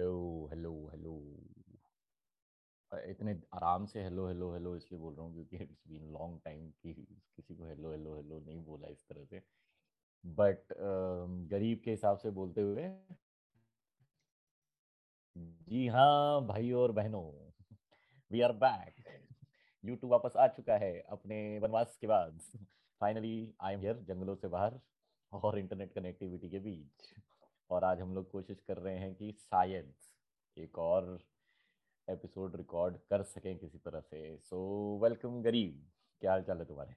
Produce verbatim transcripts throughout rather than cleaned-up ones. Hello hello hello, इतने आराम से हेलो हेलो हेलो इसलिए बोल रहा हूँ क्योंकि इट्स बीन लॉन्ग टाइम कि किसी को हेलो हेलो हेलो नहीं बोला इस तरह से, बट uh, गरीब के हिसाब से बोलते हुए। जी हाँ भाई और बहनों, वी आर बैक। यूट्यूब वापस आ चुका है अपने वनवास के बाद। फाइनली आई एम हियर, जंगलों से बाहर और इंटरनेट कनेक्टिविटी के बीच। और आज हम लोग कोशिश कर रहे हैं कि शायद एक और एपिसोड रिकॉर्ड कर सकें किसी तरह से। सो वेलकम गरीब, क्या हाल चाल है तुम्हारे?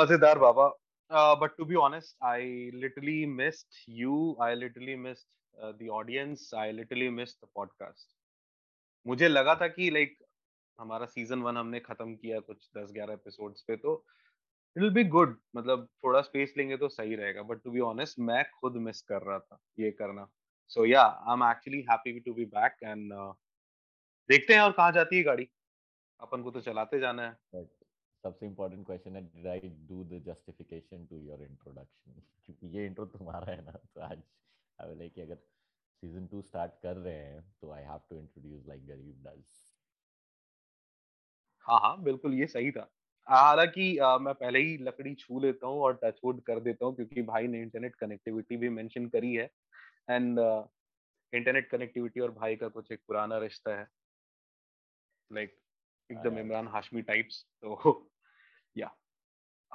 मजेदार बाबा, but to be honest I literally missed you, I literally missed the audience, I literally missed the podcast. मुझे लगा था कि लाइक हमारा सीजन वन हमने खत्म किया कुछ दस ग्यारह एपिसोड्स पे, तो इट विल बी गुड, मतलब थोड़ा स्पेस लेंगे तो सही रहेगा, बट टू बी ऑनेस्ट मैं खुद मिस कर रहा था ये करना। So yeah I am actually happy to be back and देखते हैं और कहाँ जाती है गाड़ी, अपन को तो चलाते जाना है। सबसे इम्पोर्टेंट क्वेश्चन है, did I do the justification to your introduction? क्योंकि ये इंट्रो तुम्हारा है ना, तो आज आई विल लाइक अगर सीजन टू स्टार्ट कर रहे हैं तो I have to introduce like गरीब डज। हाँ हाँ बिल्कुल, ये सही था। हालांकि मैं पहले ही लकड़ी छू लेता हूँ और टचवुड कर देता हूँ क्योंकि भाई ने इंटरनेट कनेक्टिविटी भी मेंशन करी है, एंड इंटरनेट कनेक्टिविटी और भाई का कुछ एक पुराना रिश्ता है, लाइक एकदम इमरान हाशमी टाइप्स। तो या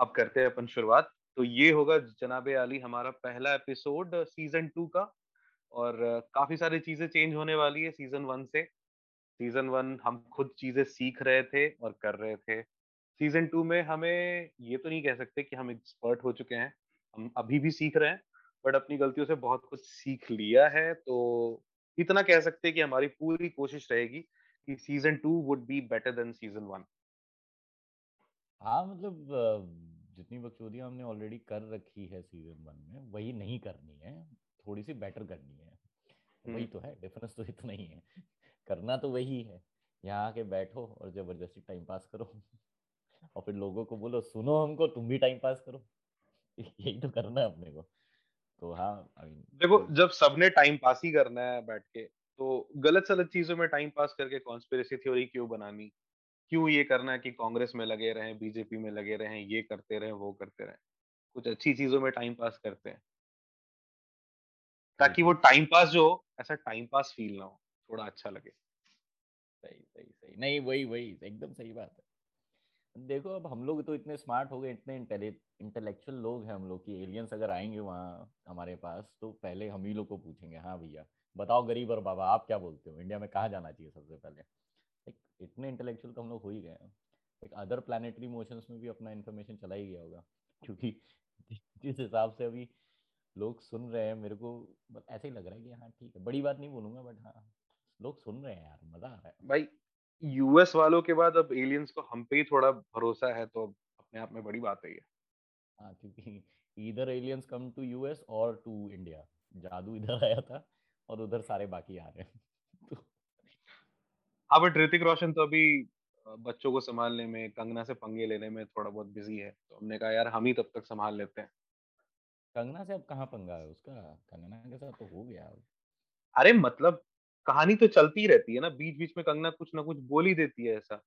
अब करते हैं अपन शुरुआत। तो ये होगा जनाबे अली हमारा पहला एपिसोड सीजन टू का, और काफी सारी चीजें चेंज होने वाली है सीजन वन से। सीजन वन हम खुद चीजें सीख रहे थे और कर रहे थे, सीजन टू में हमें ये तो नहीं कह सकते कि हम एक्सपर्ट हो चुके हैं, हम अभी भी सीख रहे हैं, बट अपनी गलतियों से बहुत कुछ सीख लिया है। तो इतना कह सकते हैं कि हमारी पूरी कोशिश रहेगी कि season two would be better than season one. हाँ मतलब जितनी बकचोदियां हमने ऑलरेडी कर रखी है सीजन वन में वही नहीं करनी है, थोड़ी सी बेटर करनी है। वही तो है, डिफरेंस तो इतना ही है, करना तो वही है। यहाँ आके बैठो और जबरदस्ती टाइम पास करो और फिर लोगों को बोलो सुनो हमको, तुम भी टाइम पास करो, यही तो करना है अपने को। तो हाँ देखो, जब सबने टाइम पास ही करना है बैठ के, तो गलत सलत चीजों में टाइम पास करके कॉन्स्पिरेसी थ्योरी क्यों बनानी, क्यों ये करना है कि कांग्रेस में लगे रहें, बीजेपी में लगे रहें, ये करते रहें, वो करते रहें। कुछ अच्छी चीजों में टाइम पास करते हैं ताकि वो टाइम पास जो ऐसा टाइम पास फील ना हो, थोड़ा अच्छा लगे। सही सही सही, नहीं वही वही एकदम सही बात है। देखो अब हम लोग तो इतने स्मार्ट हो गए, इतने इंटेलेक्चुअल लोग हैं हम लोग कि एलियंस अगर आएंगे वहाँ हमारे पास तो पहले हम ही लोग को पूछेंगे, हाँ भैया बताओ गरीब और बाबा आप क्या बोलते हो, इंडिया में कहाँ जाना चाहिए सबसे पहले। एक इतने इंटेलेक्चुअल तो हम लोग हो ही गए हैं। एक अदर प्लानिटरी मोशंस में भी अपना इन्फॉर्मेशन चला ही गया होगा, क्योंकि जिस हिसाब से अभी लोग सुन रहे हैं मेरे को ऐसे ही लग रहा है कि हाँ ठीक है, बड़ी बात नहीं बोलूँगा बट हाँ लोग सुन रहे हैं यार, मज़ा आ रहा है भाई। यूएस वालों के बाद अब एलियंस को हम पे ही थोड़ा भरोसा है, तो अपने आप में बड़ी बात है ये। हाँ क्योंकि इधर एलियंस कम टू यूएस और टू इंडिया, जादू इधर आया था और उधर सारे बाकी आ रहे हैं। हाँ बट ऋतिक रोशन तो अभी बच्चों को संभालने में, कंगना से पंगे लेने में थोड़ा बहुत बिजी है, तो हमने कहा यार हम ही तब तक संभाल लेते हैं। कंगना से अब कहाँ पंगा है उसका, कंगना के साथ तो हो गया। अरे मतलब कहानी तो चलती रहती है ना, बीच बीच में कंगना कुछ ना कुछ बोल ही देती है ऐसा,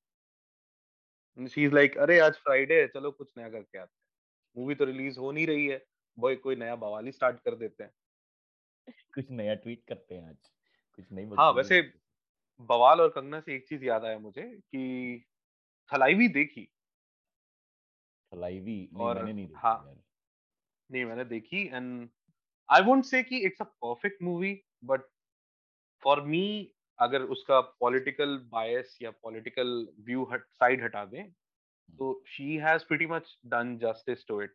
शी इज लाइक अरे आज फ्राइडे है चलो कुछ नया करके आते हैं, मूवी तो रिलीज हो नहीं रही है, वो कोई नया बवाली स्टार्ट कर देते हैं, कुछ नया ट्वीट करते हैं आज कुछ नहीं। हाँ वैसे बवाल और कंगना से एक चीज याद आया मुझे कि थलाईवी देखी? थलाईवी और मैंने नहीं देखी। हाँ नहीं मैंने देखी, एंड आई वोंट से कि it's a perfect movie, but for me अगर उसका पॉलिटिकल बायस या पॉलिटिकल व्यू हट साइड हटा दें तो she has pretty much done justice to it.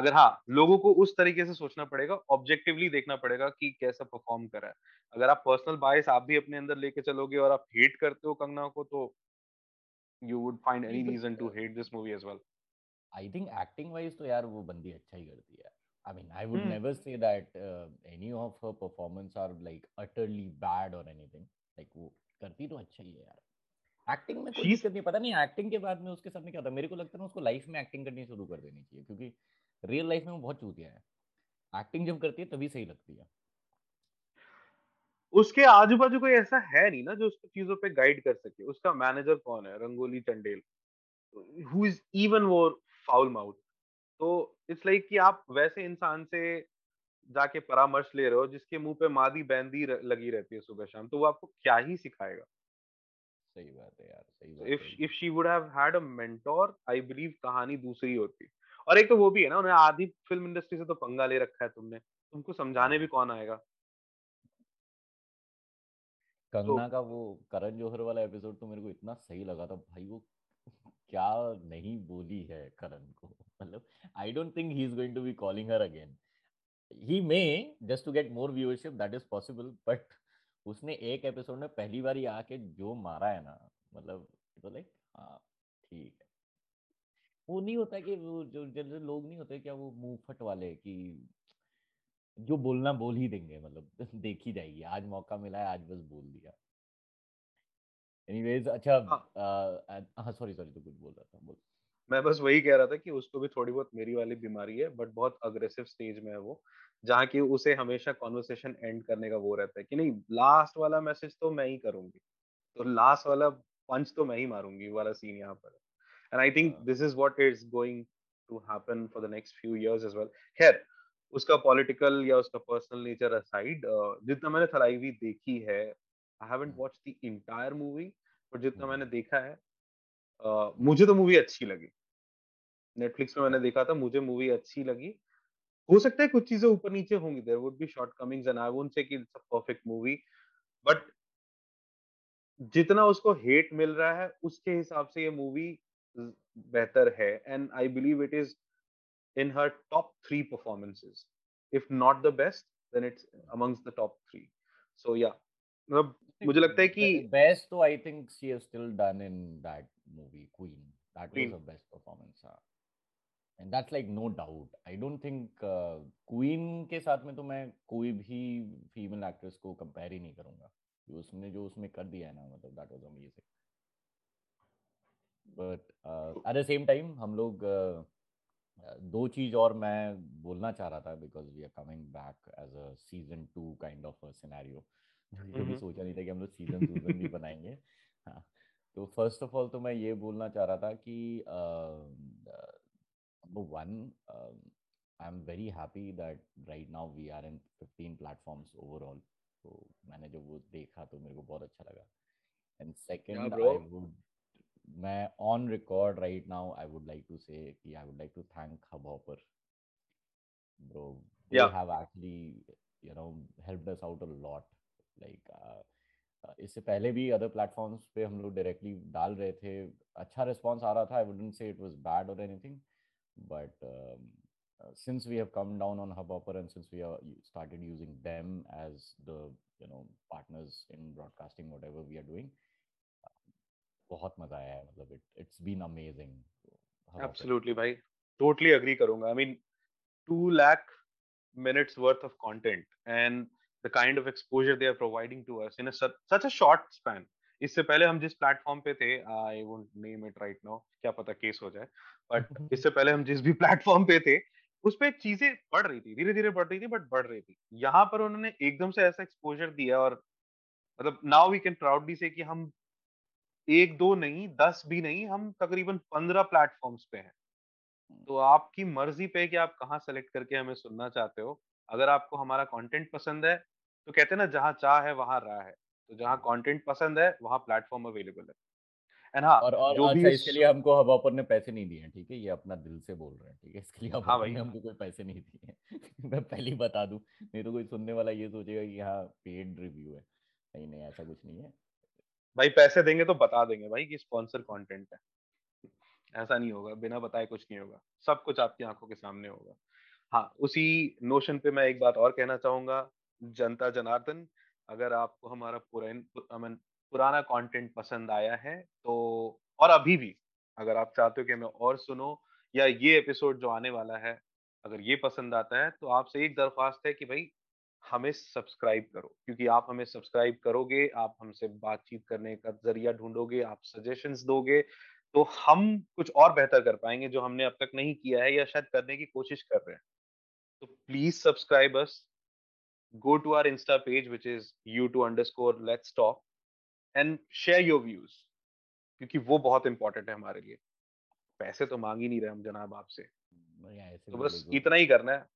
अगर हाँ लोगों को उस तरीके से सोचना पड़ेगा, ऑब्जेक्टिवली देखना पड़ेगा कि कैसा परफॉर्म करा है। अगर आप पर्सनल बायस आप भी अपने अंदर लेके चलोगे और आप हेट करते हो कंगना को, तो you would find any reason to hate this movie as well. I think acting wise तो यार वो बंदी अच्छा ही करती है। I mean, I would hmm. never say that uh, any of her performance are like utterly bad or anything. Like वो करती तो अच्छा ही है यार। Acting में कोई दिक्कत नहीं, पता नहीं acting के बाद में उसके साथ में क्या होता है। मेरे को लगता है ना उसको life में acting करनी शुरू कर देनी चाहिए, क्योंकि real life में वो बहुत चूतिया है। Acting जब करती है तभी सही लगती है। उसके आजू बाजू कोई ऐसा है नहीं ना जो उसको चीजों पे गाइड कर सके। उसका मैनेजर कौन है? Rangoli Chandel, who is even more foul mouth. तो इट्स लाइक कि आप वैसे इंसान से जाके परामर्श ले रहे हो जिसके मुंह पे मादी बैंदी लगी रहती है सुबह शाम, तो वो आपको क्या ही सिखाएगा। सही बात है यार, सही बात। If if she would have had a mentor, I believe कहानी दूसरी होती। और एक तो वो भी है ना, उन्हें आधी फिल्म इंडस्ट्री से तो पंगा ले रखा है तुमने, तुमको समझाने भी कौन आएगा। कंगना का वो करण जौहर वाला एपिसोड तो मेरे को इतना सही लगा था भाई, वो क्या नहीं बोली है करण को। मतलब I don't think he is going to be calling her again, he may just to get more viewership, that is possible, but उसने एक एपिसोड में पहली बार ही आके जो मारा है ना, मतलब तो लाइक हाँ ठीक है। वो नहीं होता कि वो जो जनरल लोग नहीं होते क्या, वो मुंह फट वाले कि जो बोलना बोल ही देंगे, मतलब देखी जाएगी, आज मौका मिला है आज बस बोल दिया। एनीवेज अच्छा, हाँ सॉरी सॉरी तो कुछ बोल रहा था, बोल। मैं बस वही कह रहा था कि उसको भी थोड़ी बहुत मेरी वाली बीमारी है, बट बहुत अग्रेसिव स्टेज में है वो, जहाँ की उसे हमेशा कॉन्वर्सेशन एंड करने का वो रहता है कि नहीं लास्ट वाला मैसेज तो मैं ही करूंगी, तो लास्ट वाला पंच तो मैं ही मारूंगी वाला सीन यहाँ पर। And I think this is what is going to happen for the next few years as well. खैर उसका पॉलिटिकल या उसका पर्सनल नेचर असाइड, जितना मैंने थलाईवी देखी है, I haven't watched the entire movie, but जितना मैंने देखा है uh, मुझे तो मूवी अच्छी लगी। नेटफ्लिक्स में मैंने देखा था, मुझे मूवी अच्छी लगी। हो सकता है कुछ चीजें ऊपर नीचे होंगी, there would be shortcomings and I won't say कि it's a perfect movie, but जितना उसको हेट मिल रहा है उसके हिसाब से ये मूवी बेहतर है। And I believe it is in her top three performances, if not the best then it's amongst the top three, so yeah, मुझे लगता है कि best तो I think she has still done in that movie Queen, that Queen. was her best performance, and that's like no doubt. I don't think uh, Queen के साथ में तो मैं कोई भी female actress को compare ही नहीं करूँगा, जो उसने जो उसमें कर दिया है ना, मतलब that was amazing, but uh, at the same time हम लोग uh, दो चीज और मैं बोलना चाह रहा था, because we are coming back as a season two kind of a scenario, जो भी सोचा नहीं था कि हम लोग सीजन टू भी बनाएंगे। हाँ, तो फर्स्ट ऑफ ऑल तो मैं ये बोलना चाह रहा था कि number one, I am very happy that right now we are in fifteen platforms overall, तो मैंने जब वो देखा तो मेरे को बहुत अच्छा लगा। एंड सेकेंड, आई वुड मैं on record right now I would like to say कि I would like to thank Hubhopper, bro, they yeah. have actually you know helped us out a lot, like uh, uh, इससे पहले भी other platforms पे हम लोग directly डाल रहे थे, अच्छा रिस्पॉन्स आ रहा था, I wouldn't say it was bad और anything, but since we have come down on Hubhopper and since we have started using them as the you know partners in broadcasting whatever we are doing, बहुत मजा आया है, मतलब it it's been amazing. Absolutely भाई, totally agree करूंगा। I mean two lakh minutes worth of content and the kind of exposure they are providing to us in a such, such a short span। इससे पहले हम जिस platform पे थे, I won't name it right now, क्या पता case हो जाए, बट इससे पहले हम जिस भी प्लेटफॉर्म पे थे उस पे चीजें बढ़ रही थी, धीरे धीरे बढ़ रही थी, बट बढ़ रही थी। यहाँ पर उन्होंने एकदम से ऐसा एक्सपोजर दिया, और मतलब नाउ वी कैन प्राउडली से कि हम एक दो नहीं, दस भी नहीं, हम तकरीबन पंद्रह प्लेटफॉर्म्स पे हैं। तो आपकी मर्जी पे कि आप कहाँ सेलेक्ट करके हमें सुनना चाहते हो। अगर आपको हमारा कंटेंट पसंद है तो कहते हैं ना, जहाँ चाह है वहाँ राह है, तो जहाँ कंटेंट पसंद है वहाँ प्लेटफॉर्म अवेलेबल है। एंड हाँ, और, और, जो भी इसके लिए हमको Hubhopper ने पैसे नहीं दिए, ठीक है, ये अपना दिल से बोल रहे हैं, ठीक है, इसके लिए हाँ भाई हमको कोई पैसे नहीं दिए, मैं पहले बता दूं, नहीं तो कोई सुनने वाला ये सोचेगा कि हाँ पेड रिव्यू है। नहीं नहीं, ऐसा कुछ नहीं है भाई, पैसे देंगे तो बता देंगे भाई कि स्पॉन्सर कंटेंट है, ऐसा नहीं होगा, बिना बताए कुछ नहीं होगा, सब कुछ आपकी आंखों के सामने होगा। हाँ, उसी नोशन पे मैं एक बात और कहना चाहूंगा, जनता जनार्दन, अगर आपको हमारा पुरान, पुराना कंटेंट पसंद आया है तो, और अभी भी अगर आप चाहते हो कि हमें और सुनो, या ये एपिसोड जो आने वाला है अगर ये पसंद आता है, तो आपसे एक दरख्वास्त है कि भाई हमें सब्सक्राइब करो, क्योंकि आप हमें सब्सक्राइब करोगे, आप हमसे बातचीत करने का जरिया ढूंढोगे, आप सजेशंस दोगे, तो हम कुछ और बेहतर कर पाएंगे जो हमने अब तक नहीं किया है या शायद करने की कोशिश कर रहे हैं। तो please subscribe us, go to our Insta page, which is U2 underscore let's talk, and share your views, क्योंकि वो बहुत important है हमारे लिए. पैसे तो मांग ही नहीं रहे हम जनाब आपसे, तो बस इतना ही करना है.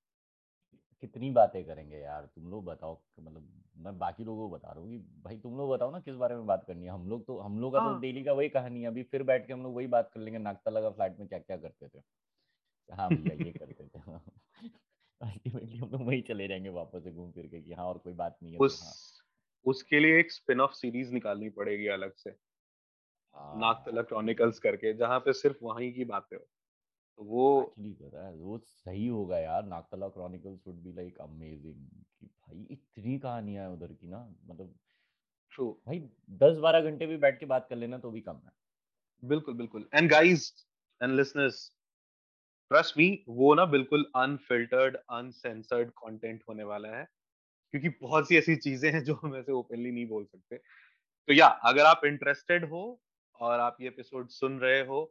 कितनी बातें करेंगे यार, तुम लोग बताओ. मतलब मैं बाकी लोगों को बता रहा हूँ कि भाई तुम लोग बताओ ना किस बारे में बात करनी है. हम लोग तो हम लोग का तो डेली का वही कहानी है. अभी फिर बैठ के हम लोग वही बात कर लेंगे, नागता लगा फ्लैट में क्या क्या करते थे. हाँ भैया ये करते थे. अल्टीमेटली हम लोग वही चले जाएंगे वापस से घूम फिर के कि हाँ और कोई बात नहीं है. उस, तो हाँ. उसके लिए एक स्पिन ऑफ सीरीज निकालनी पड़ेगी अलग से, नागतला क्रॉनिकल्स करके, जहाँ पे सिर्फ वहीं की बातें हो. वो वो सही होगा यार. Nagtala chronicles would be like amazing. कि भाई इतनी कहानियां है उधर की ना, मतलब ट्रू भाई दस बारह घंटे भी बैठ के बात कर लेना तो भी कम है. बिल्कुल बिल्कुल. And guys and listeners, trust me, वो ना बिल्कुल अनफिल्टर्ड अनसेंसर्ड कंटेंट होने वाला है, क्योंकि बहुत सी ऐसी चीजें हैं जो हम ऐसे ओपनली नहीं बोल सकते. तो या अगर आप इंटरेस्टेड हो और आप ये एपिसोड सुन रहे हो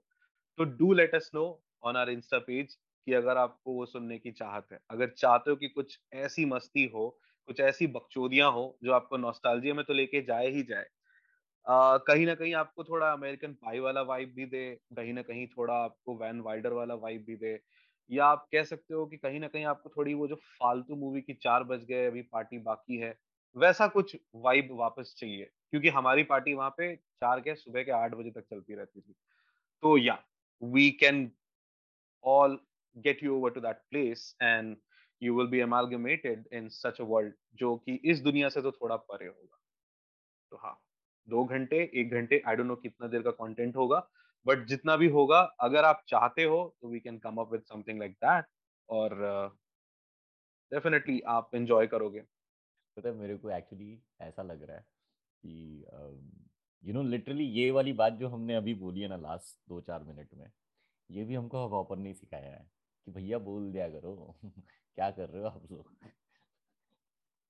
तो do let us know on our insta page कि अगर आपको वो सुनने की चाहत है, अगर चाहते हो कि कुछ ऐसी मस्ती हो, कुछ ऐसी बकचोदियां हो जो आपको नॉस्टैल्जिया में तो लेके जाए ही जाए, uh, कहीं ना कहीं आपको थोड़ा अमेरिकन पाई वाला वाइब भी दे, कहीं ना कहीं थोड़ा आपको वैन वाइल्डर वाला वाइब भी दे, या आप कह सकते हो कि कहीं ना कहीं आपको थोड़ी वो जो फालतू मूवी की चार बज गए अभी पार्टी बाकी है वैसा कुछ वाइब वापस चाहिए, क्योंकि हमारी पार्टी वहाँ पे चार के सुबह के आठ बजे तक चलती रहती थी. तो या we can all get you over to that place and you will be amalgamated in such a world जो कि इस दुनिया से तो थोड़ा परे होगा. तो हाँ, दो घंटे एक घंटे I don't know कितना देर का content होगा, but जितना भी होगा अगर आप चाहते हो तो we can come up with something like that और uh, definitely आप enjoy करोगे. पता है मेरे को actually ऐसा लग रहा है कि uh, you know literally ये वाली बात जो हमने अभी बोली है ना last दो चार मिनट में, ये भी हमको हबहॉपर नहीं सिखाया है कि भैया बोल दिया करो. क्या कर रहे हो आप लोग.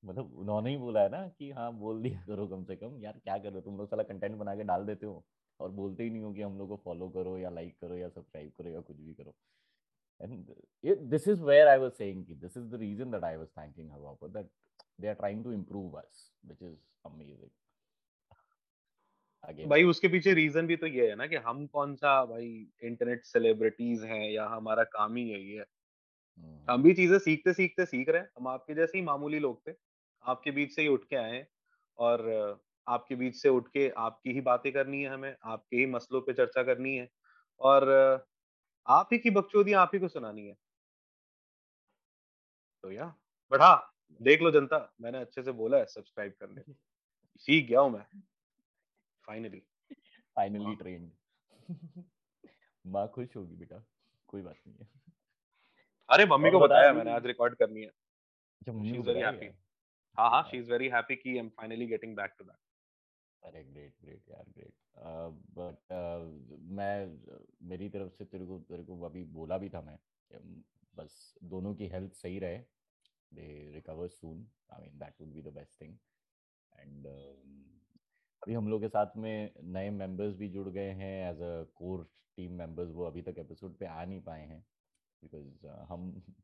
मतलब उन्होंने ही बोला है ना कि हाँ बोल दिया करो कम से कम. यार क्या कर रहे हो तुम लोग, साला कंटेंट बना के डाल देते हो और बोलते ही नहीं हो कि हम लोग को फॉलो करो या लाइक करो या सब्सक्राइब करो या कुछ भी करो. And this is where I was saying कि this is the reason that I was thanking Hubhopper that they are trying to improve us, which is amazing. Again. भाई उसके पीछे रीजन भी तो ये है ना कि हम कौन सा भाई इंटरनेट सेलिब्रिटीज हैं या हमारा काम ही यही है. hmm. हम भी चीजें सीखते सीखते सीख रहे हैं. हम आपके जैसे ही मामूली लोग थे, आपके बीच से ही उठ के आए और आपके बीच से उठ के आपकी ही बातें करनी है, हमें आपके ही मसलों पे चर्चा करनी है और आप ही की बकचोदियां आप ही को सुनानी है. तो या बट हाँ देख लो जनता, मैंने अच्छे से बोला है सब्सक्राइब करने, सीख गया हूं मैं Finally. Finally trained. माँ खुश होगी बेटा, कोई बात नहीं है. अरे मम्मी को बताया मैंने आज रिकॉर्ड करनी है. She is very happy. हाँ हाँ, she is very happy कि I'm finally getting back to that. अरे great, great यार, great. Uh, but uh, मैं मेरी तरफ से तेरे को तेरे को अभी बोला भी था मैं, बस दोनों की हेल्थ सही रहे, they recover soon. I mean that would be the best thing. And uh, अभी हम लोग के साथ में नए मेंबर्स भी जुड़ गए हैं as a core team members. वो अभी तक एपिसोड पे आ नहीं पाए हैं बिकॉज uh, हम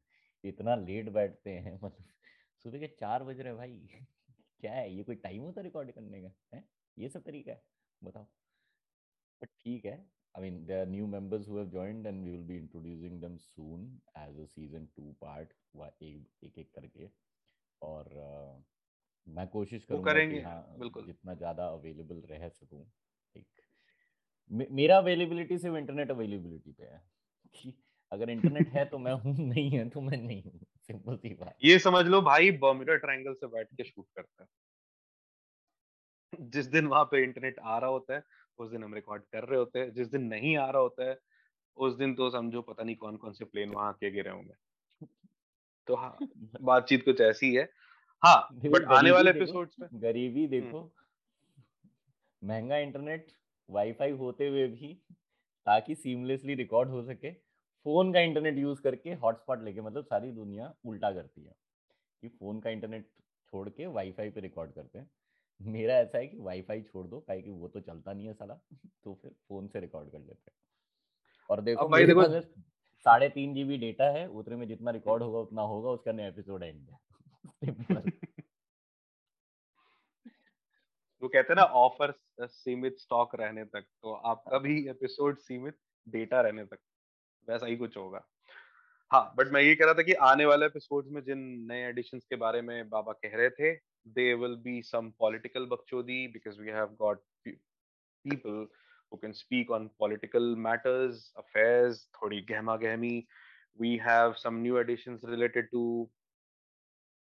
इतना लेट बैठते हैं. मतलब सुबह के चार बज रहे हैं भाई. क्या है ये, कोई टाइम होता रिकॉर्ड करने का है? ये सब तरीका है बताओ. बट ठीक है, I mean there new members who have joined and we will be introducing them soon as a season two part एक एक करके. और uh, मैं कोशिश करूंगा कि हाँ, जितना ज्यादा अवेलेबल रह सकूं. एक मेरा अवेलेबिलिटी सिर्फ इंटरनेट अवेलेबिलिटी पे है कि अगर इंटरनेट है तो मैं हूं, नहीं है तो मैं नहीं हूं. सिंपल सी बात. ये समझ लो भाई बर्मुडा ट्रायंगल से बैठ के शूट करता है. जिस दिन वहां पे इंटरनेट आ रहा होता है उस दिन हम रिकॉर्ड कर रहे होते हैं, जिस दिन नहीं आ रहा होता है उस दिन तो समझो पता नहीं कौन कौन से प्लेन वहां आके गिरे होंगे. तो हाँ बातचीत कुछ ऐसी है. हाँ, बट आने वाले एपिसोड्स में गरीबी देखो, महंगा इंटरनेट, वाईफाई होते हुए भी ताकि सीमलेसली रिकॉर्ड हो सके, फोन का इंटरनेट यूज करके हॉटस्पॉट लेके. मतलब सारी दुनिया उल्टा करती है कि फोन का इंटरनेट छोड़ के वाईफाई पे रिकॉर्ड करते हैं. मेरा ऐसा है कि वाईफाई छोड़ दो क्योंकि वो तो चलता नहीं है साला, तो फिर फोन से रिकॉर्ड कर लेते हैं. और देखो साढ़े तीन जीबी डेटा है, उतने में जितना रिकॉर्ड होगा उतना होगा, उसका नया एपिसोड आएंगे. वो कहते हैं ना ऑफर सीमित स्टॉक रहने तक, तो आपका भी एपिसोड सीमित डेटा रहने तक, वैसा ही कुछ होगा। हाँ, बट मैं ये कह रहा था कि आने वाले एपिसोड्स में जिन नए एडिशंस के बारे में बाबा कह रहे थे, they will be some political बकचोदी because we have got people who can speak on political matters, affairs, thodi gehma gehmi. We have some new additions related to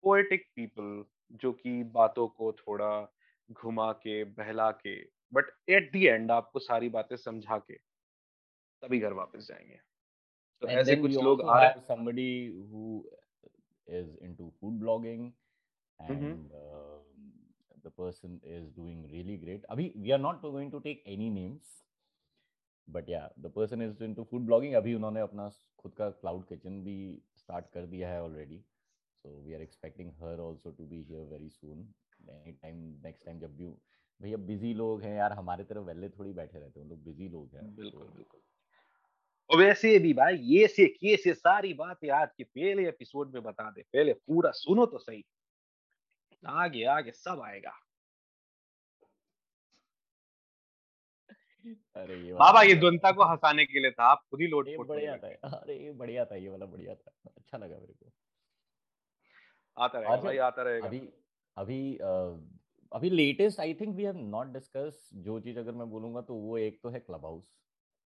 poetic people, जो कि बातों को थोड़ा घुमा के बहला के, but at the end आपको सारी बातें समझा के तभी घर वापस जाएंगे। So ऐसे कुछ लोग आ रहे हैं। Somebody who is into food blogging and mm-hmm. uh, the person is doing really great. Abhi we are not going to take any names, but yeah, the person is into food blogging. Abhi unhone apna khud ka cloud kitchen bhi start kar diya hai already, so we are expecting her also to be here very soon. Anytime next time jab bhi bhaiya busy log hain yaar, hamare tarah welle thodi baithe rehte hain, log busy log hain। Bilkul bilkul। और वैसे भी भाई ये से ये से सारी बातें आज के पहले एपिसोड में बता दे, पहले पूरा सुनो तो सही, आगे आगे सब आएगा। अरे ये बाबा ये द्वंद्व को हंसाने के लिए था, आप खुद ही लोट पोट। बढ़िया था, अरे ये बढ़िया था, ये वाला बढ़िया था, अच्छा लगा मेरे को। आता रहेगा भाई, आता रहेगा। अभी अभी अभी latest I think we have not discuss जो चीज अगर मैं बोलूंगा तो वो एक तो है क्लब हाउस,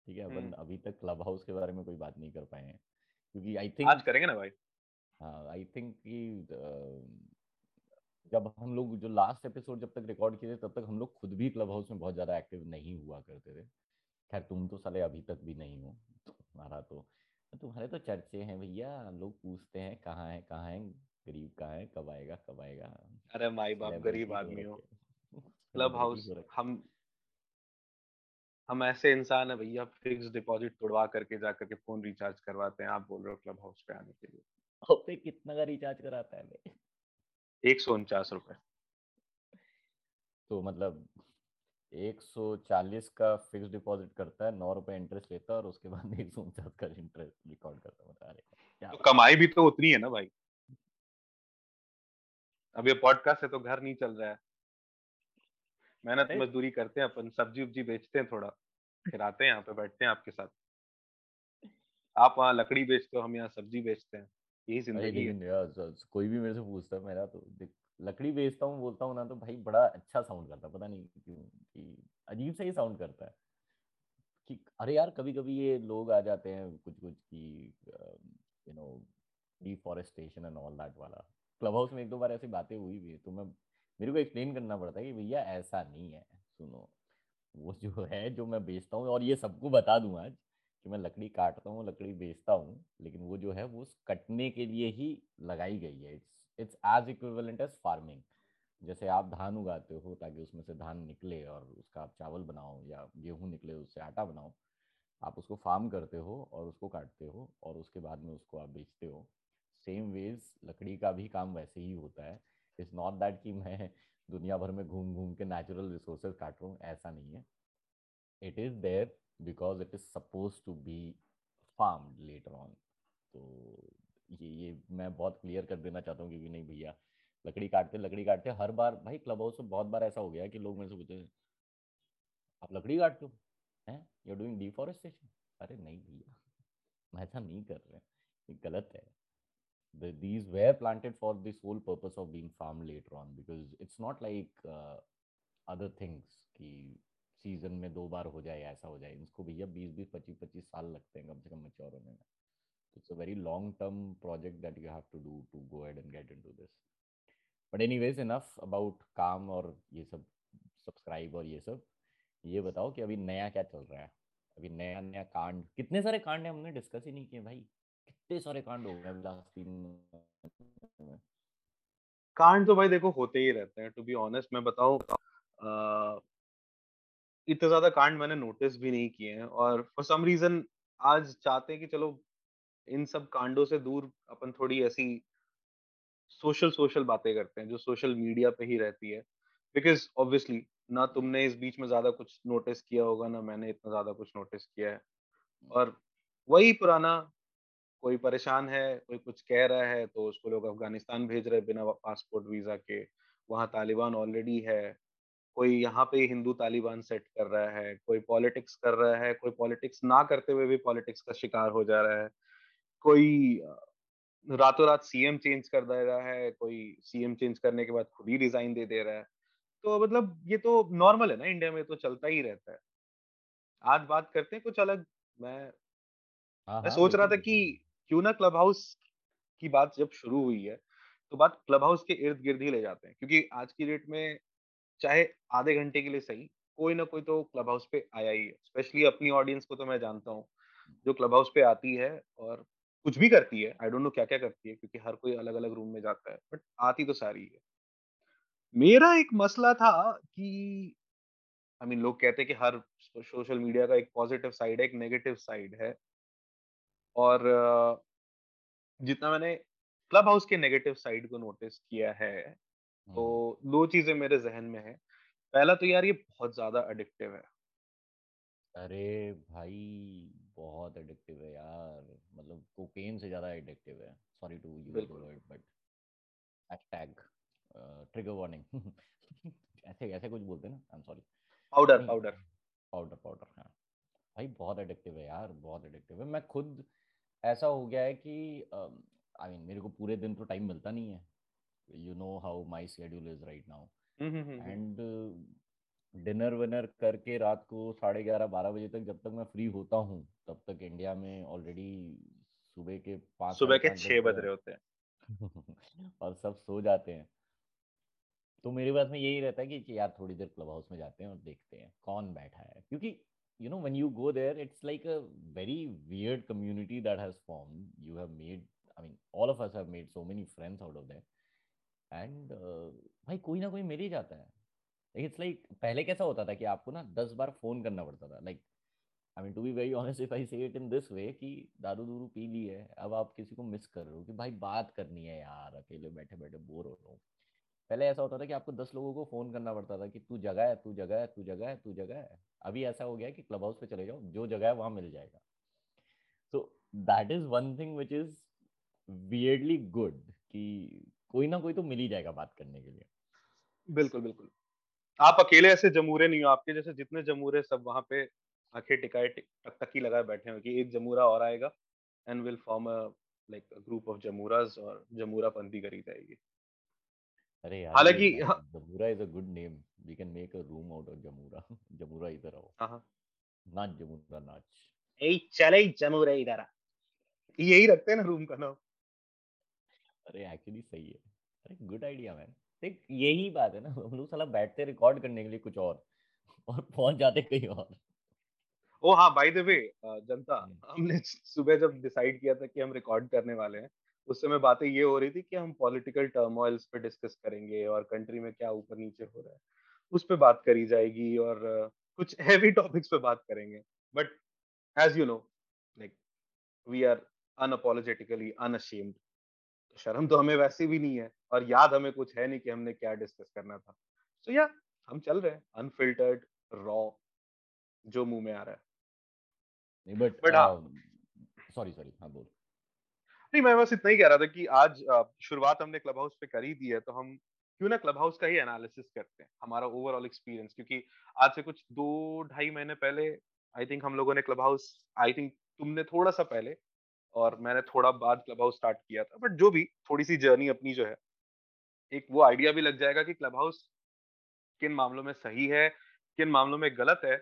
ठीक है। अपन अभी तक क्लब हाउस के बारे में कोई बात नहीं कर पाए हैं क्योंकि आई थिंक आज करेंगे ना भाई। हां आई थिंक कि जब हम लोग जो लास्ट एपिसोड जब तक रिकॉर्ड किए थे तब तक हम लोग खुद भी क्लब हाउस में बहुत ज़्यादा एक्टिव नहीं हुआ करते थे। खैर तुम तो साले अभी तक भी नहीं हो, तुम्हारा तो तुम्हारे तो चर्चे हैं भैया, लोग पूछते हैं कहाँ है कहाँ है गरीब, कहाँ है कब आएगा कब आएगा। अरे माई बाप गरीब आदमी हो, क्लब हाउस हम हम ऐसे इंसान है भैया, फिक्स डिपॉजिट तोड़वा करके जा करके फोन रिचार्ज करवाते हैं, आप बोल रहे हो क्लब हाउस पे आने के लिए। और पे कितना का रिचार्ज कराता है, एक सौ उनचास रुपए, तो मतलब एक सौ चालीस का फिक्स डिपॉजिट करता है, नौ रुपए इंटरेस्ट लेता है और उसके बाद एक सौ उनचास का इंटरेस्ट रिकॉर्ड करता है। बता रहे तो कमाई भी तो उतनी है ना भाई, अब ये पॉडकास्ट से तो घर नहीं चल रहा है, मेहनत मजदूरी करते हैं अपन, सब्जी उब्जी बेचते हैं, थोड़ा खिलाते हैं, यहाँ पे बैठते हैं आपके साथ, आप वहाँ लकड़ी बेचते हो, हम यहाँ सब्जी बेचते हैं, यही जिंदगी है। कोई भी मेरे से पूछता है, मेरा तो लकड़ी बेचता हूँ बोलता हूँ ना तो भाई बड़ा अच्छा साउंड करता है, पता नहीं क्यों अजीब सा ही साउंड करता है कि अरे यार कभी कभी ये लोग आ जाते हैं कुछ कुछ की you know deforestation and all that वाला। क्लब हाउस में एक दो बार ऐसी बातें हुई भी है तो मैं मेरे को एक्सप्लेन करना पड़ता है कि भैया ऐसा नहीं है, सुनो वो जो है जो मैं बेचता हूँ, और ये सबको बता दूँ आज कि मैं लकड़ी काटता हूँ लकड़ी बेचता हूँ, लेकिन वो जो है वो कटने के लिए ही लगाई गई है। It's it's as equivalent as farming, जैसे आप धान उगाते हो ताकि उसमें से धान निकले और उसका आप चावल बनाओ या गेहूँ निकले उससे आटा बनाओ, आप उसको फार्म करते हो और उसको काटते हो और उसके बाद में उसको आप बेचते हो। सेम वेज लकड़ी का भी काम वैसे ही होता है। इट्स नॉट दैट कि मैं दुनिया भर में घूम घूम के नेचुरल रिसोर्सेज काट रहा हूँ, ऐसा नहीं है। It is there because it is supposed to be farmed later on। तो ये ये मैं बहुत क्लियर कर देना चाहता हूँ क्योंकि नहीं भैया लकड़ी काटते लकड़ी काटते हर बार भाई क्लब हाउस में बहुत बार ऐसा हो गया कि लोग मेरे से पूछे आप लकड़ी काटते हो हैं, यू आर डूइंग डिफॉरेस्टेशन। अरे नहीं भैया मैं ऐसा नहीं कर रहा, ये गलत है। These were planted for the sole purpose of being farm later on, because it's not like other things कि सीजन में दो बार हो जाए ऐसा हो जाए। इसको भैया बीस बीस पच्चीस पच्चीस साल लगते हैं कम से कम मैच्योर होने में। It's a very long term project that you have to do to go ahead and get into this. But anyways enough about काम और ये सब सब्सक्राइब और ये सब। ये बताओ कि अभी नया क्या चल रहा है, अभी नया नया कांड, कितने सारे कांड है हमने डिस्कस ही नहीं किए भाई, कितने सारे कांड हो गए लास्ट तीन। कांड तो भाई देखो होते ही रहते हैं, टू बी ऑनेस्ट मैं बताऊं इतने ज्यादा कांड मैंने नोटिस भी नहीं किए हैं, और फॉर सम रीजन आज चाहते हैं कि चलो इन सब कांडों से दूर अपन थोड़ी ऐसी सोशल सोशल बातें करते हैं जो सोशल मीडिया पे ही रहती है, बिकॉज ऑब्वियसली ना तुमने इस बीच में ज्यादा कुछ नोटिस किया होगा ना मैंने इतना ज्यादा कुछ नोटिस किया है, और वही पुराना कोई परेशान है कोई कुछ कह रहा है तो उसको लोग अफगानिस्तान भेज रहे बिना पासपोर्ट वीजा के, वहाँ तालिबान ऑलरेडी है, कोई यहाँ पे हिंदू तालिबान सेट कर रहा है, कोई पॉलिटिक्स कर रहा है, कोई पॉलिटिक्स ना करते हुए भी पॉलिटिक्स का शिकार हो जा रहा है, कोई रातों रात सीएम चेंज कर दे रहा है, कोई सीएम चेंज करने के बाद खुद ही रिजाइन दे दे रहा है। तो मतलब ये तो नॉर्मल है ना, इंडिया में तो चलता ही रहता है। आज बात करते हैं कुछ अलग। मैं मैं सोच रहा था कि क्यों ना क्लब हाउस की बात जब शुरू हुई है तो बात क्लब हाउस के इर्द गिर्द ही ले जाते हैं, क्योंकि आज की डेट में चाहे आधे घंटे के लिए सही, कोई ना कोई तो क्लब हाउस पे आया ही है। स्पेशली अपनी ऑडियंस को तो मैं जानता हूँ जो क्लब हाउस पे आती है और कुछ भी करती है, आई डोंट नो क्या क्या करती है, क्योंकि हर कोई अलग अलग रूम में जाता है, बट आती तो सारी है। मेरा एक मसला था कि आई मीन लोग कहते हैं कि हर सोशल मीडिया का एक पॉजिटिव साइड है, एक नेगेटिव साइड है, और जितना मैंने क्लब हाउस के नेगेटिव साइड को नोटिस किया है तो दो चीजें मेरे जहन में है। पहला तो यार ये बहुत ज्यादा एडिक्टिव है। अरे भाई बहुत एडिक्टिव है यार, मतलब कोकेन से ज्यादा एडिक्टिव है। Sorry to use the word but hashtag trigger warning ऐसे ऐसे कुछ बोलते हैं ना। I am sorry. Powder powder powder powder हाँ भाई बहुत एडिक्टिव है यार, बहुत एडिक्टिव है। मैं खुद ऐसा हो गया है कि आई मीन मेरे को पूरे दिन तो टाइम मिलता नहीं है, you know how my schedule is right now and dinner winner करके रात को साढ़े ग्यारह बारह बजे तक जब तक मैं फ्री होता हूँ तब तक इंडिया में ऑलरेडी सुबह के पाँच सुबह के छः बज रहे होते हैं और सब सो जाते हैं। तो मेरे पास में यही रहता है कि यार थोड़ी देर क्लब हाउस में जाते हैं और देखते हैं कौन बैठा है, क्योंकि you know when you go there it's like a very weird community that has formed. You have made, I mean all of us have made so many friends out of there. And uh, भाई कोई ना कोई मिल ही जाता है। It's like like, पहले कैसा होता था कि आपको ना दस बार फोन करना पड़ता था। Like I mean to be very honest if I say it in this way कि दारू दूरू पी ली है, अब आप किसी को मिस कर रहे हो कि भाई बात करनी है यार, अकेले बैठे बैठे बोर हो रहा हूँ। पहले ऐसा होता था कि आपको दस लोगों को फोन करना पड़ता था कि तू जगह है, तू जगह है, तू जगह है, तू जगह है। अभी ऐसा हो गया कि क्लब हाउस पे चले जाओ, जो जगह है वहाँ मिल जाएगा। So that is one thing which is weirdly good कि कोई ना कोई तो मिल ही जाएगा बात करने के लिए। बिल्कुल बिल्कुल, आप अकेले ऐसे जमूरे नहीं हो। आपके जैसे जितने जमूरे सब वहां पे आंखें टिकाए टकटकी लगाए बैठे हो कि एक जमूरा और आएगा and will form a like a group of जमूरास और जमूरापंथी करी जाएगी। अरे यार हालांकि जमूरा is a good name, we can make a room out of जमूरा। जमूरा इधर आओ, हां नाच जमूरा नाच, ए चले जमूरा इधर आ, यही रखते हैं ना रूम का नाम। अरे एक्चुअली सही है, अरे गुड आइडिया मैन। देख यही बात है ना, हम लोग साला बैठते रिकॉर्ड करने के लिए कुछ और और पहुंच जाते कहीं और। ओ हाँ बाय द वे जनता, हमने सुबह जब डिसाइड किया था कि हम रिकॉर्ड करने वाले हैं उस समय बातें ये हो रही थी कि हम पॉलिटिकल टर्मोइल्स पे डिस्कस करेंगे और कंट्री में क्या ऊपर नीचे हो रहा है उस पर बात करी जाएगी और कुछ हैवी टॉपिक्स पे बात करेंगे। But as you know like we are unapologetically unashamed. शर्म तो हमें वैसे भी नहीं है और याद हमें कुछ है नहीं कि हमने क्या डिस्कस करना था। सो so, या yeah, हम चल रहे हैं अनफिल्टर्ड, रॉ, जो मुंह में आ रहा है। नहीं बट बट सॉरी सॉरी हाँ बोल। नहीं मैं बस इतना ही कह रहा था कि आज uh, शुरुआत हमने क्लब हाउस पे करी दी है तो हम क्यों ना क्लब हाउस का ही एनालिसिस करते हैं, हमारा ओवरऑल एक्सपीरियंस। क्योंकि आज से कुछ दो ढाई महीने पहले आई थिंक हम लोगों ने क्लब हाउस, आई थिंक तुमने थोड़ा सा पहले और मैंने थोड़ा बाद क्लब हाउस स्टार्ट किया था। बट जो भी थोड़ी सी जर्नी अपनी जो है एक वो आइडिया भी लग जाएगा कि क्लब हाउस किन मामलों में सही है, किन मामलों में गलत है,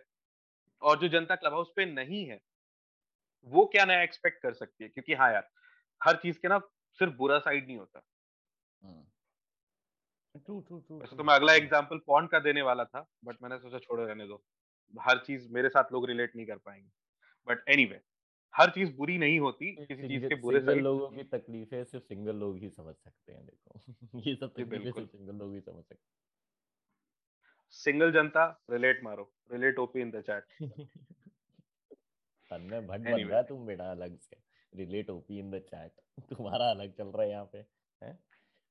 और जो जनता क्लब हाउस पे नहीं है वो क्या नया एक्सपेक्ट कर सकती है। क्योंकि हाँ यार हर चीज के ना सिर्फ बुरा साइड नहीं होता। True true true. वैसे तो मैं अगला एग्जाम्पल पॉर्न का देने वाला था बट मैंने सोचा छोड़ो रहने दो, हर चीज मेरे साथ लोग रिलेट नहीं कर पाएंगे। बट एनीवे हर चीज बुरी नहीं होती, किसी चीज के बुरे साइड लोगों की तकलीफें सिर्फ सिंगल लोग ही समझ सकते हैं। देखो ये सब तकलीफें सिर्फ सिंगल लोग ही समझ सकते हैं। सिंगल जनता रिलेट मारो, relate OP in the chat. तन्ने भट बन रहा तुम बेटा अलग से, relate OP in the chat तुम्हारा अलग चल रहा है यहाँ पे हैं।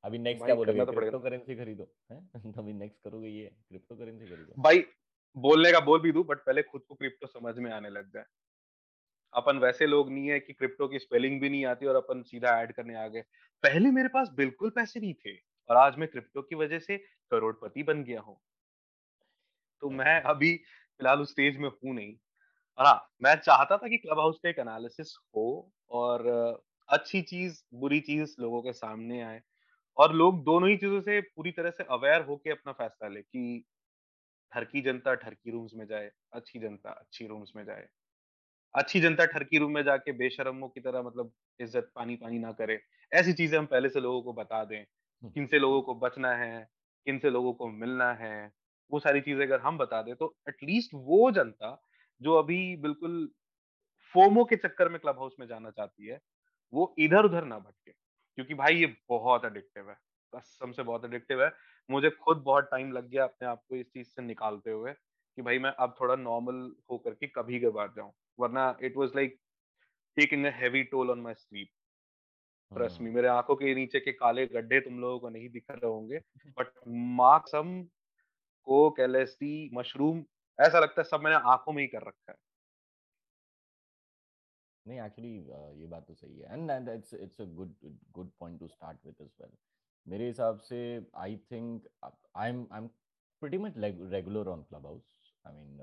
अभी नेक्स्ट क्या बोलोगे? क्रिप्टो करेंसी खरीदो हैं, अभी नेक्स्ट करोगे ये क्रिप्टो करेंसी खरीदो। भाई बोलने का बोल भी दूं बट पहले खुद को क्रिप्टो समझ में आने लग जाए। अपन वैसे लोग नहीं है कि क्रिप्टो की स्पेलिंग भी नहीं आती और अपन सीधा ऐड करने आ गए। पहले मेरे पास बिल्कुल पैसे नहीं थे और आज मैं क्रिप्टो की वजह से करोड़पति बन गया हूँ। तो मैं अभी फिलहाल उस स्टेज में हूँ नहीं। और हाँ, मैं चाहता था कि क्लब हाउस का एक एनालिसिस हो और अच्छी चीज बुरी चीज लोगों के सामने आए और लोग दोनों ही चीजों से पूरी तरह से अवेयर होके अपना फैसला ले कि ठरकी जनता ठरकी रूम्स में जाए, अच्छी जनता अच्छी रूम्स में जाए, अच्छी जनता ठरकी रूम में जाके बेशरमों की तरह मतलब इज्जत पानी पानी ना करे। ऐसी चीजें हम पहले से लोगों को बता दें, किन से लोगों को बचना है, किन से लोगों को मिलना है, वो सारी चीजें अगर हम बता दें तो एटलीस्ट वो जनता जो अभी बिल्कुल फोमो के चक्कर में क्लब हाउस में जाना चाहती है वो इधर उधर ना भटके, क्योंकि भाई ये बहुत एडिक्टिव है, कसम से बहुत एडिक्टिव है। मुझे खुद बहुत टाइम लग गया अपने आप को इस चीज से निकालते हुए कि भाई मैं अब थोड़ा नॉर्मल हो करके कभी कभार जाऊं, वरना it was like taking a heavy toll on my sleep. Trust me, मेरे आंखों के नीचे के काले गड्ढे तुम लोगों को नहीं दिख रहे होंगे, बट मार्क्सम को कैलेस्टी मशरूम ऐसा लगता है सब मैंने आंखों में ही कर रखा है। नहीं एक्चुअली uh, ये बात तो सही है and and it's it's a good good point to start with as well. मेरे हिसाब से I think I am I am pretty much regular on Clubhouse. I mean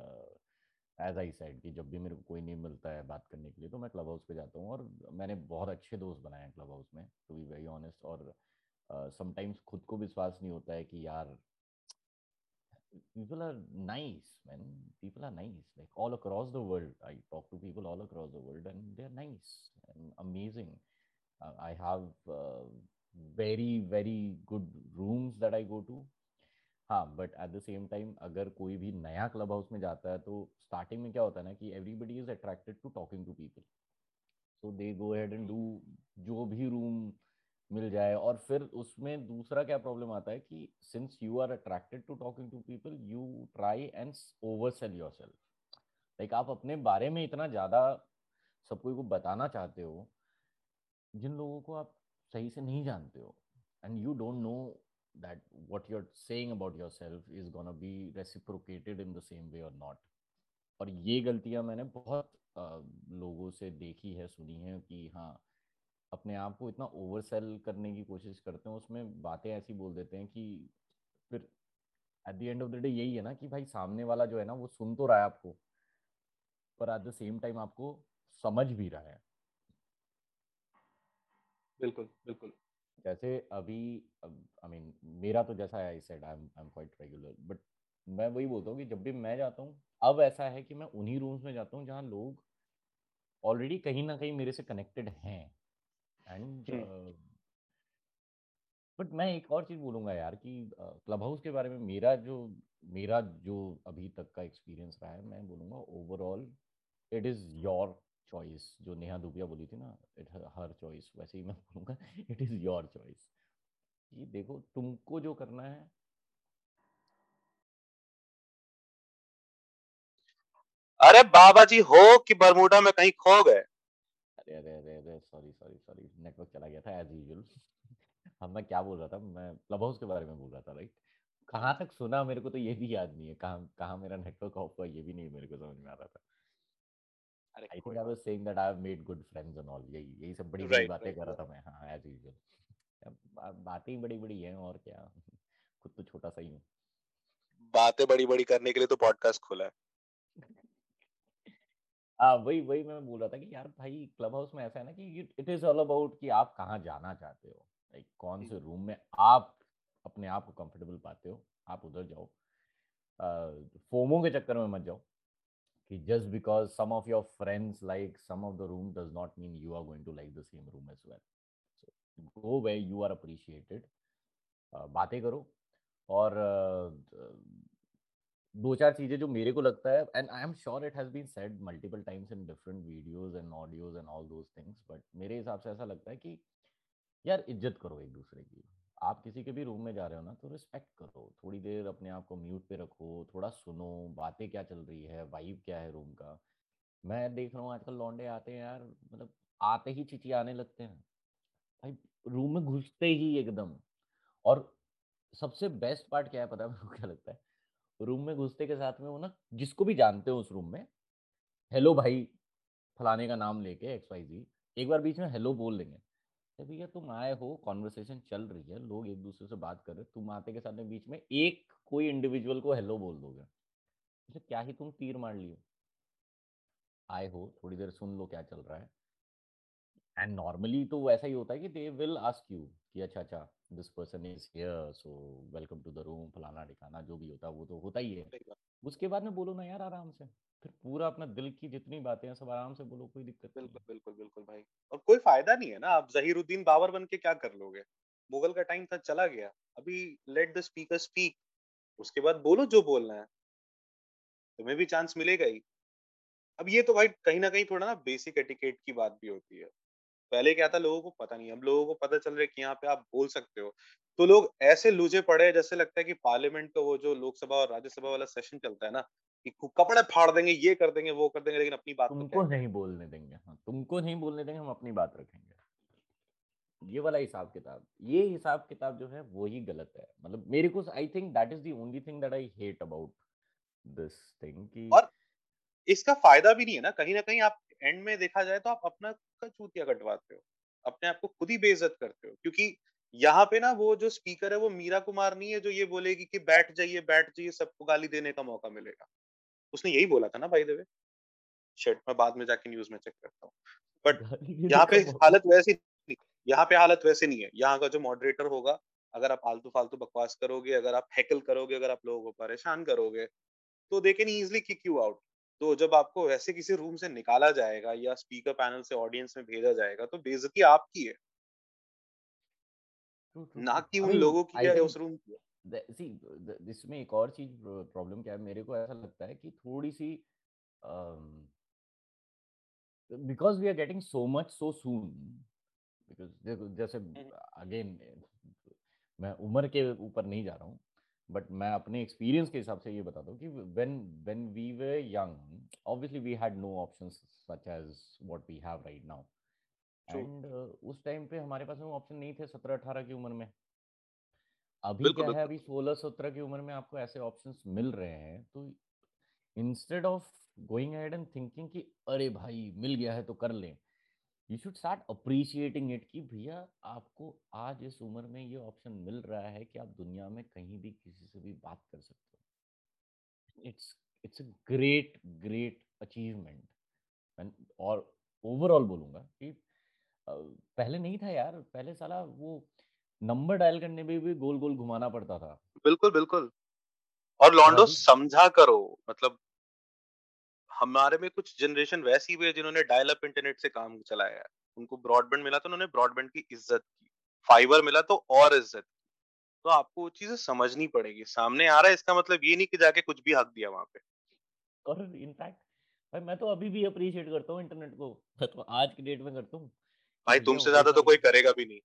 as I said कि जब भी मेरे को कोई नहीं मिलता है बात करने के लिए तो मैं क्लब हाउस पे जाता हूँ और मैंने बहुत अच्छे दोस्त बनाए हैं क्लब हाउस में, टू बी वेरी ऑनेस्ट। और समटाइम्स uh, खुद को विश्वास नहीं होता है कि यार people are nice man, people are nice, like all across the world I talk to people all across the world and they're nice and amazing. uh, I have uh, very very good rooms that I go to, ha, but at the same time agar koi bhi naya club house mein jata hai to starting mein kya hota hai na ki everybody is attracted to talking to people, so they go ahead and do jo bhi room मिल जाए। और फिर उसमें दूसरा क्या problem आता है कि since you are attracted to talking to people you try and oversell yourself, like आप अपने बारे में इतना ज़्यादा सबको को बताना चाहते हो जिन लोगों को आप सही से नहीं जानते हो, and you don't know that what you are saying about yourself is gonna be reciprocated in the same way और नॉट। और ये गलतियाँ मैंने बहुत uh, लोगों से देखी है, सुनी है कि हाँ अपने आप को इतना ओवरसेल करने की कोशिश करते हैं, उसमें बातें ऐसी बोल देते हैं कि फिर at the end of the day यही है ना कि भाई सामने वाला जो है ना वो सुन तो रहा है आपको पर एट द सेम टाइम आपको समझ भी रहा है। बिल्कुल बिल्कुल, जैसे अभी आई मीन मेरा तो जैसा I said I am I am quite regular, but मैं वही बोलता हूँ कि जब भी मैं जाता हूँ अब ऐसा है कि मैं उन्हीं रूम्स में जाता हूँ जहाँ लोग ऑलरेडी कहीं ना कहीं मेरे से कनेक्टेड हैं। एंड बट मैं एक और चीज़ बोलूँगा यार कि क्लब हाउस के बारे में मेरा जो मेरा जो अभी तक का एक्सपीरियंस रहा है, मैं बोलूँगा overall it is your choice. जो नेहा दुबिया बोली थी ना इट हर चॉइस, वैसे ही मैं बोलूँगा इट इज़ योर चॉइस। ये देखो तुमको जो करना है। अरे बाबा जी हो कि बरमूडा में कहीं खो गए। अरे अरे अरे सॉरी सॉरी सॉरी नेटवर्क चला गया था एज यूजुअल। अब मैं क्या बोल रहा था, मैं क्लब हाउस के बारे में बोल रहा था, राइट। कहाँ तक सुना मेरे को तो ये भी याद नहीं है, कहाँ कहाँ मेरा नेटवर्क ऑफ हुआ ये भी नहीं मेरे को समझ में आ रहा था। I think I was saying that I have made good friends and all, यही यही सब बड़ी बड़ी बातें कर रहा था मैं। हाँ एज यूजुअल बातें बड़ी बड़ी हैं और क्या, खुद तो छोटा सा ही हूँ। बातें बड़ी बड़ी करने के लिए तो पॉडकास्ट खुला है। हाँ वही वही मैं बोल रहा था कि यार भाई क्लब हाउस में ऐसा है ना कि इट इज़ ऑल अबाउट कि आप कहाँ जाना चाहते हो, लाइक कौन से रूम में आप अपने आप को कंफर्टेबल पाते हो आप उधर जाओ। फोमो के चक्कर में मत जाओ कि just because some of your friends like some of the room does not mean you are going to like the same room as well. So go where you are appreciated, बातें करो और uh, दो चार चीजें जो मेरे को लगता है and I am sure it has been said multiple times in different videos and audios and all those things, but मेरे हिसाब से ऐसा लगता है कि यार इज्जत करो एक दूसरे की। आप किसी के भी रूम में जा रहे हो ना तो रिस्पेक्ट करो, थोड़ी देर अपने आप को म्यूट पे रखो, थोड़ा सुनो बातें क्या चल रही है, वाइब क्या है रूम का। मैं देख रहा हूँ आजकल लौंडे आते हैं यार, मतलब आते ही चिचियाने लगते हैं भाई, रूम में घुसते ही एकदम। और सबसे बेस्ट पार्ट क्या है पता है मेरे को क्या लगता है, रूम में घुसते के साथ में वो ना जिसको भी जानते हो उस रूम में हेलो भाई फलाने का नाम लेके एक्स वाई जी एक बार बीच में हेलो बोल देंगे। भैया तुम आए हो, कॉन्वर्सेशन चल रही है, लोग एक दूसरे से बात कर रहे, तुम आते के साथ में बीच में एक कोई इंडिविजुअल को हेलो बोल दोगे अच्छा, क्या ही तुम तीर मार लियो, आए हो थोड़ी देर सुन लो क्या चल रहा है। एंड नॉर्मली तो वैसा ही होता है कि दे विल आस्क यू कि अच्छा अच्छा this person is here so welcome to the room, फलाना ठिकाना जो भी होता है वो तो होता ही है। उसके बाद में बोलो ना यार आराम से, फिर पूरा अपना दिल की जितनी बातें हैं सब आराम से बोलो, कोई दिक्कत नहीं। बिल्कुल बिल्कुल बिल्कुल भाई, और कोई फायदा नहीं है ना, आप जहीरुद्दीन बाबर बन के क्या कर लोगे। मुगल का टाइम था चला गया, अभी लेट द स्पीकर स्पीक, उसके बाद बोलो जो बोलना है, तुम्हें भी चांस मिलेगा ही। अब ये तो भाई कहीं ना कहीं थोड़ा ना बेसिक एटिकेट की बात भी होती है। पहले क्या था, लोगों को पता नहीं, अब लोगों को पता चल रहा है कि यहाँ पे आप बोल सकते हो, तो लोग ऐसे लूजे पड़े हैं जैसे लगता है कि पार्लियामेंट का वो जो लोकसभा और राज्यसभा वाला सेशन चलता है ना, कि कपड़े फाड़ देंगे, ये कर देंगे, वो कर देंगे, लेकिन अपनी बात तुमको नहीं बोलने देंगे। हाँ, तुमको नहीं बोलने देंगे, हम अपनी बात रखेंगे। ये वाला हिसाब किताब, ये हिसाब किताब जो है वो ही गलत है। मतलब मेरे को I think that is the only thing that I hate about this thing कि, और इसका फायदा भी नहीं है ना कहीं ना कहीं। आप एंड में देखा जाए तो आप अपना का चूतिया कटवाते हो, अपने आप को खुद ही बेइज्जत करते हो, क्योंकि यहाँ पे ना वो जो स्पीकर है वो मीरा कुमार नहीं है जो ये बोलेगी कि बैठ जाइए बैठ जाइए, सबको गाली देने का मौका मिलेगा। उसने यही बोला था ना बाय द वे, शिट मैं बाद में जाके न्यूज में चेक करता हूँ, बट यहाँ पे हालत वैसी नहीं, यहाँ पे हालत वैसे नहीं है। यहाँ का जो मॉडरेटर होगा, अगर आप आलतू फालतू बकवास करोगे, अगर आप हैकल करोगे, अगर आप लोगों को परेशान करोगे, तो they can easily kick you out. तो जब आपको वैसे किसी रूम से निकाला जाएगा या स्पीकर पैनल से ऑडियंस में भेजा जाएगा, तो बेइज्जती आपकी है, ना कि उन लोगों की या उस रूम की। इसमें एक और चीज प्रॉब्लम क्या है, मेरे को ऐसा लगता है कि थोड़ी सी because we are getting so much so soon, because जैसे अगेन मैं उम्र के ऊपर नहीं जा रहा हूँ, बट मैं अपने एक्सपीरियंस के हिसाब से ये बताता हूँ कि when when we were young obviously we had no options such as what we have right now, and उस टाइम पे हमारे पास वो ऑप्शन नहीं थे सत्रह अठारह की उम्र में। अभी क्या है, अभी सोलह सत्रह की उम्र में आपको ऐसे ऑप्शंस मिल रहे हैं, तो instead of going ahead and thinking कि अरे भाई मिल गया है तो कर लें, you should start appreciating it कि भैया आपको आज इस उम्र में ये ऑप्शन मिल रहा है कि आप दुनिया में कहीं भी किसी से भी बात कर सकते हो। It's it's a great great achievement. और ओवरऑल बोलूँगा कि पहले नहीं था यार, पहले साला वो नंबर डायल करने में भी गोल गोल घुमाना पड़ता था। बिल्कुल बिल्कुल, और लॉन्डो समझा करो, मतलब हमारे में कुछ जनरेशन वैसी भी है जिन्होंने डायल अप इंटरनेट से काम चलाया है, उनको ब्रॉडबैंड मिला तो उन्होंने ब्रॉडबैंड की इज्जत की, फाइबर मिला तो और इज्जत की। तो आपको वो चीजें समझनी पड़ेगी। सामने आ रहा है इसका मतलब ये नहीं कि जाके कुछ भी हक दिया वहां पे। और इनफैक्ट भाई मैं तो अभी भी अप्रिशिएट करता हूं इंटरनेट को, मैं तो आज की डेट में करता हूं। भाई तुमसे ज्यादा तो कोई करेगा भी नहीं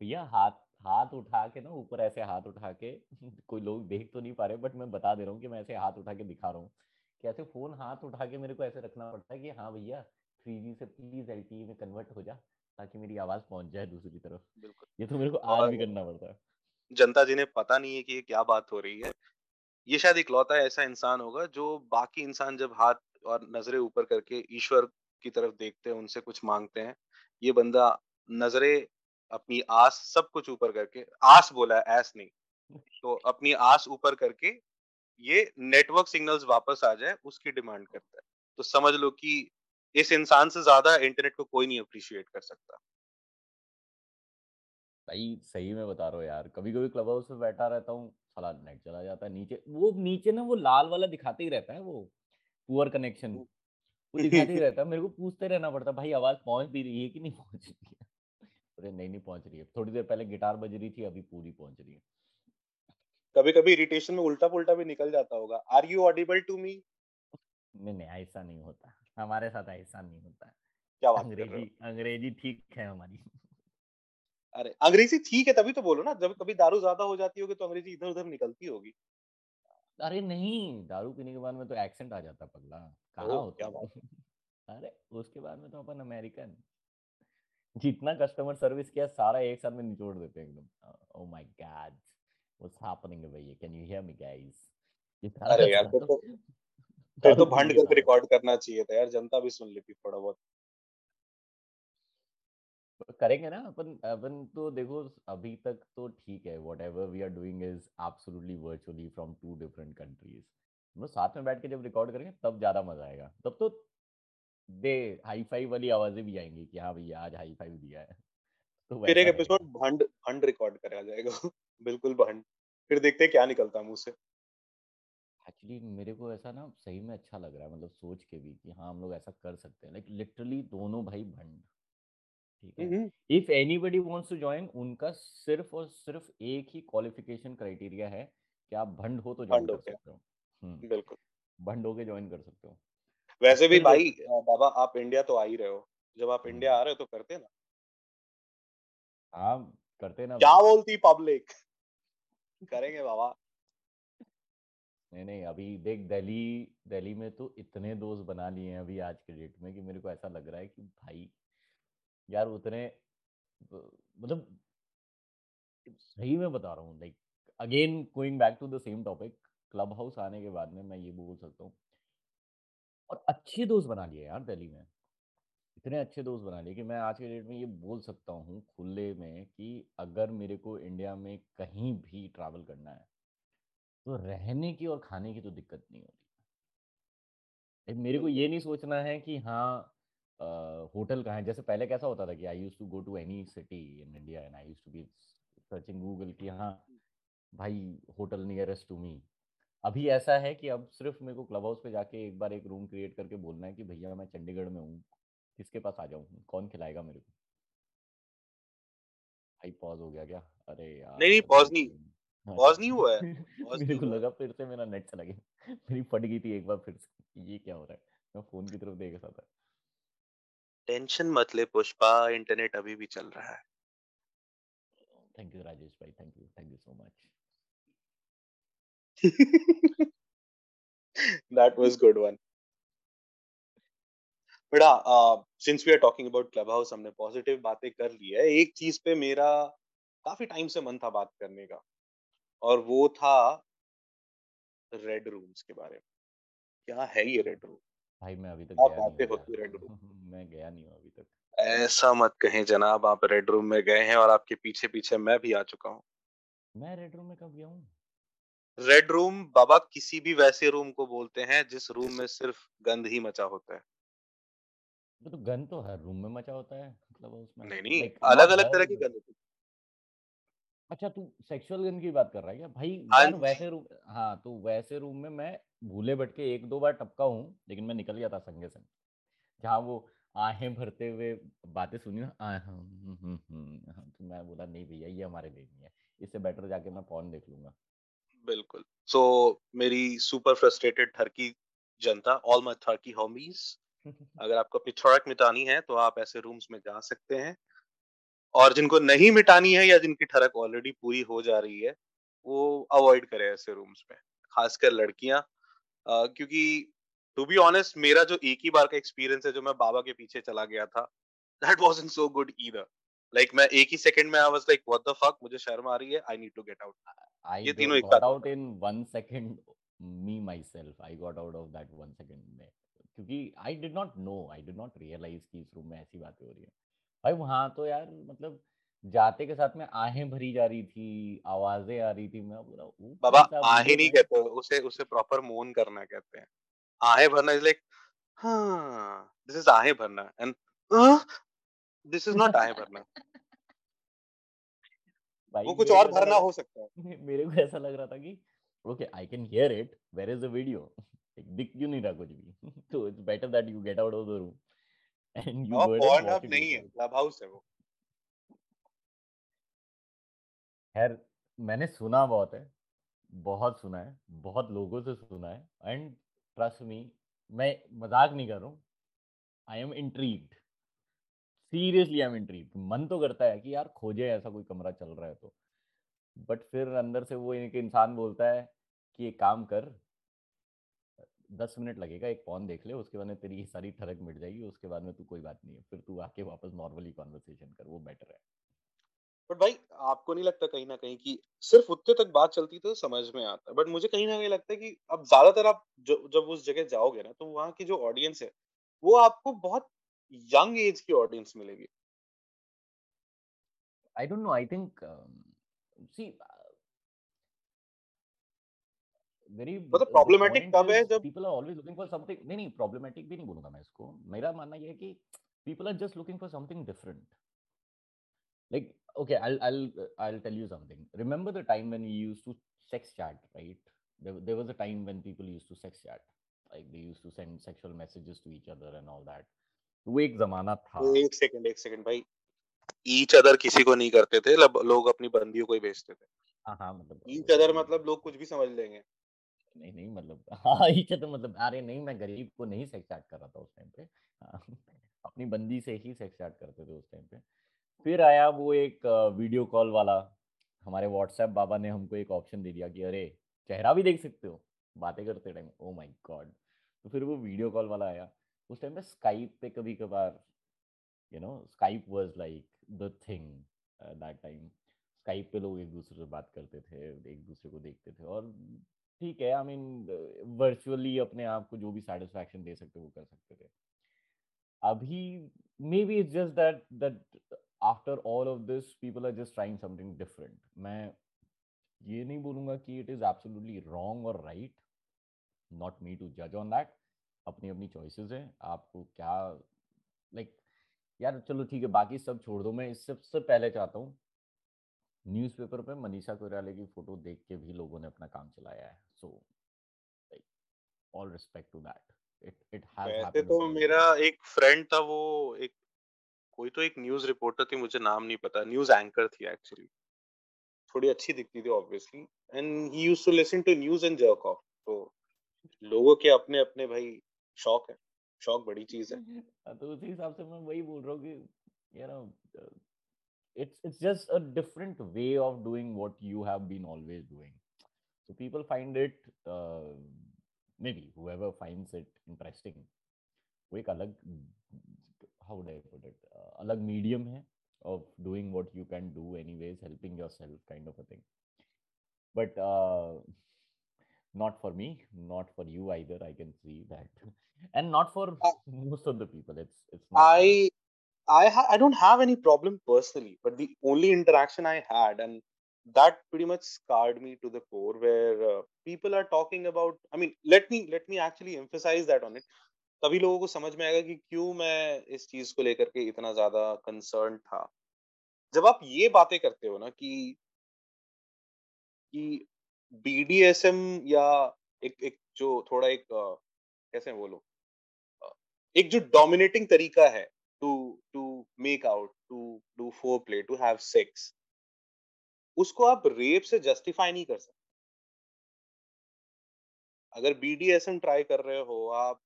भैया। हाथ हाथ उठा के ना ऊपर ऐसे हाथ उठा के, कोई लोग देख तो नहीं पा रहे बट मैं बता दे रहा हूँ कि मैं ऐसे हाथ उठा के दिखा रहा हूँ कि ऐसे फोन हाथ उठा के मेरे को ऐसे रखना पड़ता है कि हाँ भैया थ्री जी से प्लीज एल टी ई में कन्वर्ट हो जा ताकि मेरी आवाज पहुंच जाए दूसरी तरफ। ये तो मेरे को आज भी करना पड़ता है। जनता जी ने पता नहीं है कि ये क्या बात हो रही है। ये शायद इकलौता ऐसा इंसान होगा जो बाकी इंसान जब हाथ और नजरें ऊपर करके ईश्वर की तरफ देखते हैं, उनसे कुछ मांगते हैं, ये बंदा नजरें अपनी आस सब कुछ ऊपर करके, आस बोला है ऐस नहीं, तो अपनी आस ऊपर करके ये नेटवर्क सिग्नल्स वापस आ जाए उसकी डिमांड करता है। तो समझ लो कि इस इंसान से ज्यादा इंटरनेट को कोई नहीं अप्रिशिएट कर सकता। भाई सही में बता रहा हूँ यार, कभी कभी क्लब हाउस में बैठा रहता हूँ, साला नेट चला जाता है, नीचे वो नीचे ना वो लाल वाला दिखाते ही रहता है, वो पुअर कनेक्शन वो दिखाते ही रहता है। मेरे को पूछते रहना पड़ता भाई आवाज पहुंच भी रही है कि नहीं पहुंच रही है। नहीं नहीं पहुंच रही है, थोड़ी देर पहले गिटार बज रही थी, अभी पूरी पहुंच रही है। कभी-कभी इरिटेशन में उल्टा-पुल्टा भी निकल जाता होगा। Are you audible to me? नहीं नहीं ऐसा नहीं होता हमारे साथ, ऐसा नहीं होता। क्या बात कर रहे हो? अंग्रेजी ठीक है हमारी। अरे अंग्रेजी ठीक है तभी तो बोलो ना, जब कभी दारू ज्यादा हो जाती होगी तो अंग्रेजी इधर उधर निकलती होगी। अरे नहीं, दारू पीने के बाद में तो एक्सेंट आ जाता पगला, कहां होता है। अरे उसके बाद में तो अपन अमेरिकन, जितना कस्टमर सर्विस किया सारा एक साथ में निचोड़ देते हैं एकदम। Oh my god what's happening भैया, can you hear me guys. अरे यार तो तो, तो, तो भंड करके रिकॉर्ड करना चाहिए था यार, जनता भी सुन लेती थोड़ा बहुत। करेंगे ना अपन अपन तो देखो अभी तक तो ठीक है, whatever we are doing is absolutely virtually from two different countries. हम साथ में बैठ के जब रिकॉर्ड करेंगे तब ज्यादा मजा आएगा, तब तो दे हाई फाइव वाली आवाजें भी आएंगी कि हाँ भैया आज हाई फाइव दिया है। तो फिर एक एपिसोड भंड भंड रिकॉर्ड करा जाएगा बिल्कुल भंड, फिर देखते हैं क्या निकलता है मुंह से। एक्चुअली मेरे को ऐसा ना सही में अच्छा लग रहा है, मतलब सोच के भी कि हाँ हम लोग ऐसा कर सकते हैं, लाइक लिटरली दोनों भाई भंड। ठीक है, if anybody wants to join, उनका सिर्फ और सिर्फ एक ही क्वालिफिकेशन क्राइटेरिया है कि आप भंड हो तो ज्वाइन कर सकते हो। बिल्कुल भंड होके ज्वाइन कर सकते हो। वैसे भी भाई बाबा आप इंडिया तो आ ही रहे हो, जब आप इंडिया आ रहे हो तो करते ना। हाँ करते ना, क्या बोलती पब्लिक, करेंगे बाबा। नहीं नहीं अभी देख दिल्ली दिल्ली में तो इतने दोस्त बना लिए हैं अभी आज के डेट में कि मेरे को ऐसा लग रहा है कि भाई यार उतने, मतलब सही में बता रहा हूँ, like again going back to the same topic, Clubhouse आने के बाद में मैं ये बोल सकता हूँ और अच्छे दोस्त बना लिए यार दिल्ली में, इतने अच्छे दोस्त बना लिए कि मैं आज के डेट में ये बोल सकता हूँ खुले में कि अगर मेरे को इंडिया में कहीं भी ट्रैवल करना है तो रहने की और खाने की तो दिक्कत नहीं होती। मेरे को ये नहीं सोचना है कि हाँ आ, होटल कहाँ है। जैसे पहले कैसा होता था कि I use to go to any city in India and I use to be searching Google कि हाँ भाई होटल नियरेस्ट टू मी। अभी ऐसा है कि अब सिर्फ मेरे को क्लब हाउस पे जाके एक बार एक रूम क्रिएट करके बोलना है कि भैया मैं चंडीगढ़ में हूँ, किसके पास आ जाऊँ, कौन खिलाएगा मेरे को। भाई पॉज हो गया क्या? अरे यार नहीं नहीं पॉज नहीं पॉज नहीं हुआ है। मेरे को लगा फिर से मेरा नेट चला गया, मेरी फट गई थी एक बार फिर से। ये क्या हो रहा है? मैं फोन की तरफ देख रहा था। टेंशन मत ले पुष्पा, इंटरनेट अभी भी चल रहा है। थैंक यू राजेश भाई, thank you thank you so much. That was good one बेटा। Since we are talking about Clubhouse, हमने पॉजिटिव बातें कर ली है। एक चीज पे मेरा काफी टाइम से मन था बात करने का और वो था रेड रूम्स के बारे में। क्या है ये रेड रूम भाई? मैं अभी तक आप गया नहीं होती रेड रूम। मैं गया नहीं हूँ अभी तक। ऐसा मत कहें जनाब, आप रेड रूम में गए हैं और आपके पीछे पीछे मैं भी आ चुका हूँ। मैं रेड रूम में कब गया हूँ? रेड रूम बाबा किसी भी वैसे रूम को बोलते हैं जिस रूम में सिर्फ गंद ही मचा होता है। तो गंद तो हर रूम में मचा होता है, मतलब उसमें नहीं नहीं अलग अलग तरह की गंद होती है। अच्छा तू सेक्सुअल गन की बात कर रहा है क्या भाई? यार वैसे रूम, हाँ तो वैसे रूम में मैं भूले भटके एक दो बार टपका हूँ लेकिन मैं निकल गया था संगे संग। जहाँ वो आहें भरते हुए बातें सुनी ना, तो मैं बोला नहीं भैया ये हमारे लिए नहीं है, इससे बेटर जाके मैं पॉर्न देख लूंगा। बिल्कुल। सो so, मेरी सुपर फ्रस्ट्रेटेड थर्की जनता, ऑल माय थर्की होमीज, अगर आपको अपनी थर्क मिटानी है तो आप ऐसे रूम्स में जा सकते हैं। और जिनको नहीं मिटानी है या जिनकी ठरक ऑलरेडी पूरी हो जा रही है वो अवॉइड करें ऐसे रूम्स में, खासकर लड़कियां। क्योंकि टू बी ऑनेस्ट मेरा जो एक ही बार का एक्सपीरियंस है जो मैं बाबा के पीछे चला गया था, that wasn't so good either. Like मैं एक ही सेकंड में I was like what the fuck, मुझे शर्म आ रही है, I need to get out. ये तीनों एक साथ out in one second. Me myself I got out of that one second में, क्योंकि I did not know, I did not realize कि इस रूम में ऐसी बातें हो रही है भाई। वहाँ तो यार मतलब जाते के साथ में आहें भरी जा रही थी, आवाजें आ रही थी। मैं बोला बाबा आहें नहीं कहते उसे, उसे प्रॉपर मौन करना कहते हैं। आहें भरना इज लाइक हां दिस इज आहें भरना एंड दिस इज नॉट आहें भरना। वो कुछ और भरना हो सकता है। मेरे को ऐसा लग रहा था कि okay I can hear it, where is the video, दिख क्यों नहीं रहा कुछ भी। तो it's better that you get out of the room. मन तो करता है कि यार खोजे ऐसा कोई कमरा चल रहा है तो, बट फिर अंदर से वो एक इंसान बोलता है कि एक काम कर, दस मिनट लगेगा, एक पॉन देख ले, उसके बाद में तेरी ये सारी ठरक मिट जाएगी, उसके बाद में तू कोई बात नहीं है, फिर तू आके वापस नॉर्मली कॉन्वर्सेशन कर, वो बेटर है। बट भाई आपको नहीं लगता कहीं ना कहीं कि सिर्फ उतने तक बात चलती तो समझ में आता है, बट मुझे कहीं ना कहीं लगता है कि अब ज्यादातर आप जो, जब उस जगह जाओगे ना तो वहाँ की जो ऑडियंस है वो आपको बहुत यंग एज की ऑडियंस मिलेगी। I don't know. I think um, see, very. But the problematic कब है जब people are always looking for something. नहीं नहीं problematic भी नहीं बोलूँगा मैं इसको. मेरा मानना ये है कि people are just looking for something different. Like okay, I'll I'll I'll tell you something. Remember the time when we used to sex chat, right? There there was a time when people used to sex chat. Like they used to send sexual messages to each other and all that. वो एक ज़माना था. एक second एक second भाई. Each other किसी को नहीं करते थे. लोग अपनी बंदियों को ही भेजते थे. हाँ हाँ मतलब. Each other मतलब लोग कुछ भी समझ लेंगे. नहीं नहीं मतलब हाँ each other मतलब अरे नहीं मैं गरीब को नहीं सेक्स चैट कर रहा था उस टाइम पे. अपनी बंदी से ही सेक्स चैट करते थे उस टाइम पे. फिर आया वो एक वीडियो कॉल वाला. हमारे व्हाट्सएप बाबा ने हमको एक ऑप्शन दे दिया कि अरे चेहरा भी देख सकते हो बातें करते टाइम. Oh my God. तो फिर वो वीडियो कॉल वाला आया. उस टाइम पे स्काइप पे कभी कभार you know Skype was like the thing that time. Skype पे लोग एक दूसरे से बात करते थे, एक दूसरे को देखते थे. और ठीक है, आई मीन वर्चुअली अपने आप को जो भी सेटिस्फैक्शन दे सकते वो कर सकते थे. अभी maybe it's just that that after all of this people are just trying something different. मैं ये नहीं बोलूँगा कि इट इज़ एब्सोल्युटली रॉन्ग और राइट. नॉट मी टू जज ऑन दैट. अपनी अपनी चॉइसेस हैं. आपको क्या लाइक like, यार चलो ठीक है, बाकी सब छोड़ दो. मैं इससे सबसे पहले चाहता हूँ, न्यूज़पेपर पे मनीषा कोइराला की फ़ोटो देख के भी लोगों ने अपना काम चलाया है. So like all respect to that. It it has. तो मेरा एक फ्रेंड था, वो एक कोई तो एक न्यूज़ रिपोर्टर थी, मुझे नाम नहीं पता, न्यूज़ एंकर थी एक्चुअली, थोड़ी अच्छी दिखती थी obviously. And he used to listen to news and jerk off. तो लोगों के अपने अपने भाई शौक है. शौक बड़ी चीज़ है. तो उसी हिसाब से मैं वही बोल रहा हूँ कि you know it's it's just a different way of doing what you have been always doing. So people find it, maybe whoever finds it interesting. वो एक अलग how would I put it, uh, alag medium hai of doing what you can do anyways, helping yourself kind of a thing. But uh, not for me, not for you either, I can see that. And not for I, most of the people. It's it's not I I, ha- I don't have any problem personally, but the only interaction I had, and that pretty much scarred me to the core, where uh, people are talking about, I mean, let me let me actually emphasize that on it. तभी लोगों को समझ में आएगा कि क्यों मैं इस चीज को लेकर के इतना ज्यादा कंसर्न था. जब आप ये बातें करते हो ना कि कि बीडीएसएम या एक एक जो थोड़ा एक कैसे बोलो एक जो डोमिनेटिंग तरीका है to to make out, to do foreplay, to have sex, उसको आप रेप से जस्टिफाई नहीं कर सकते. अगर बीडीएसएम ट्राई कर रहे हो, आप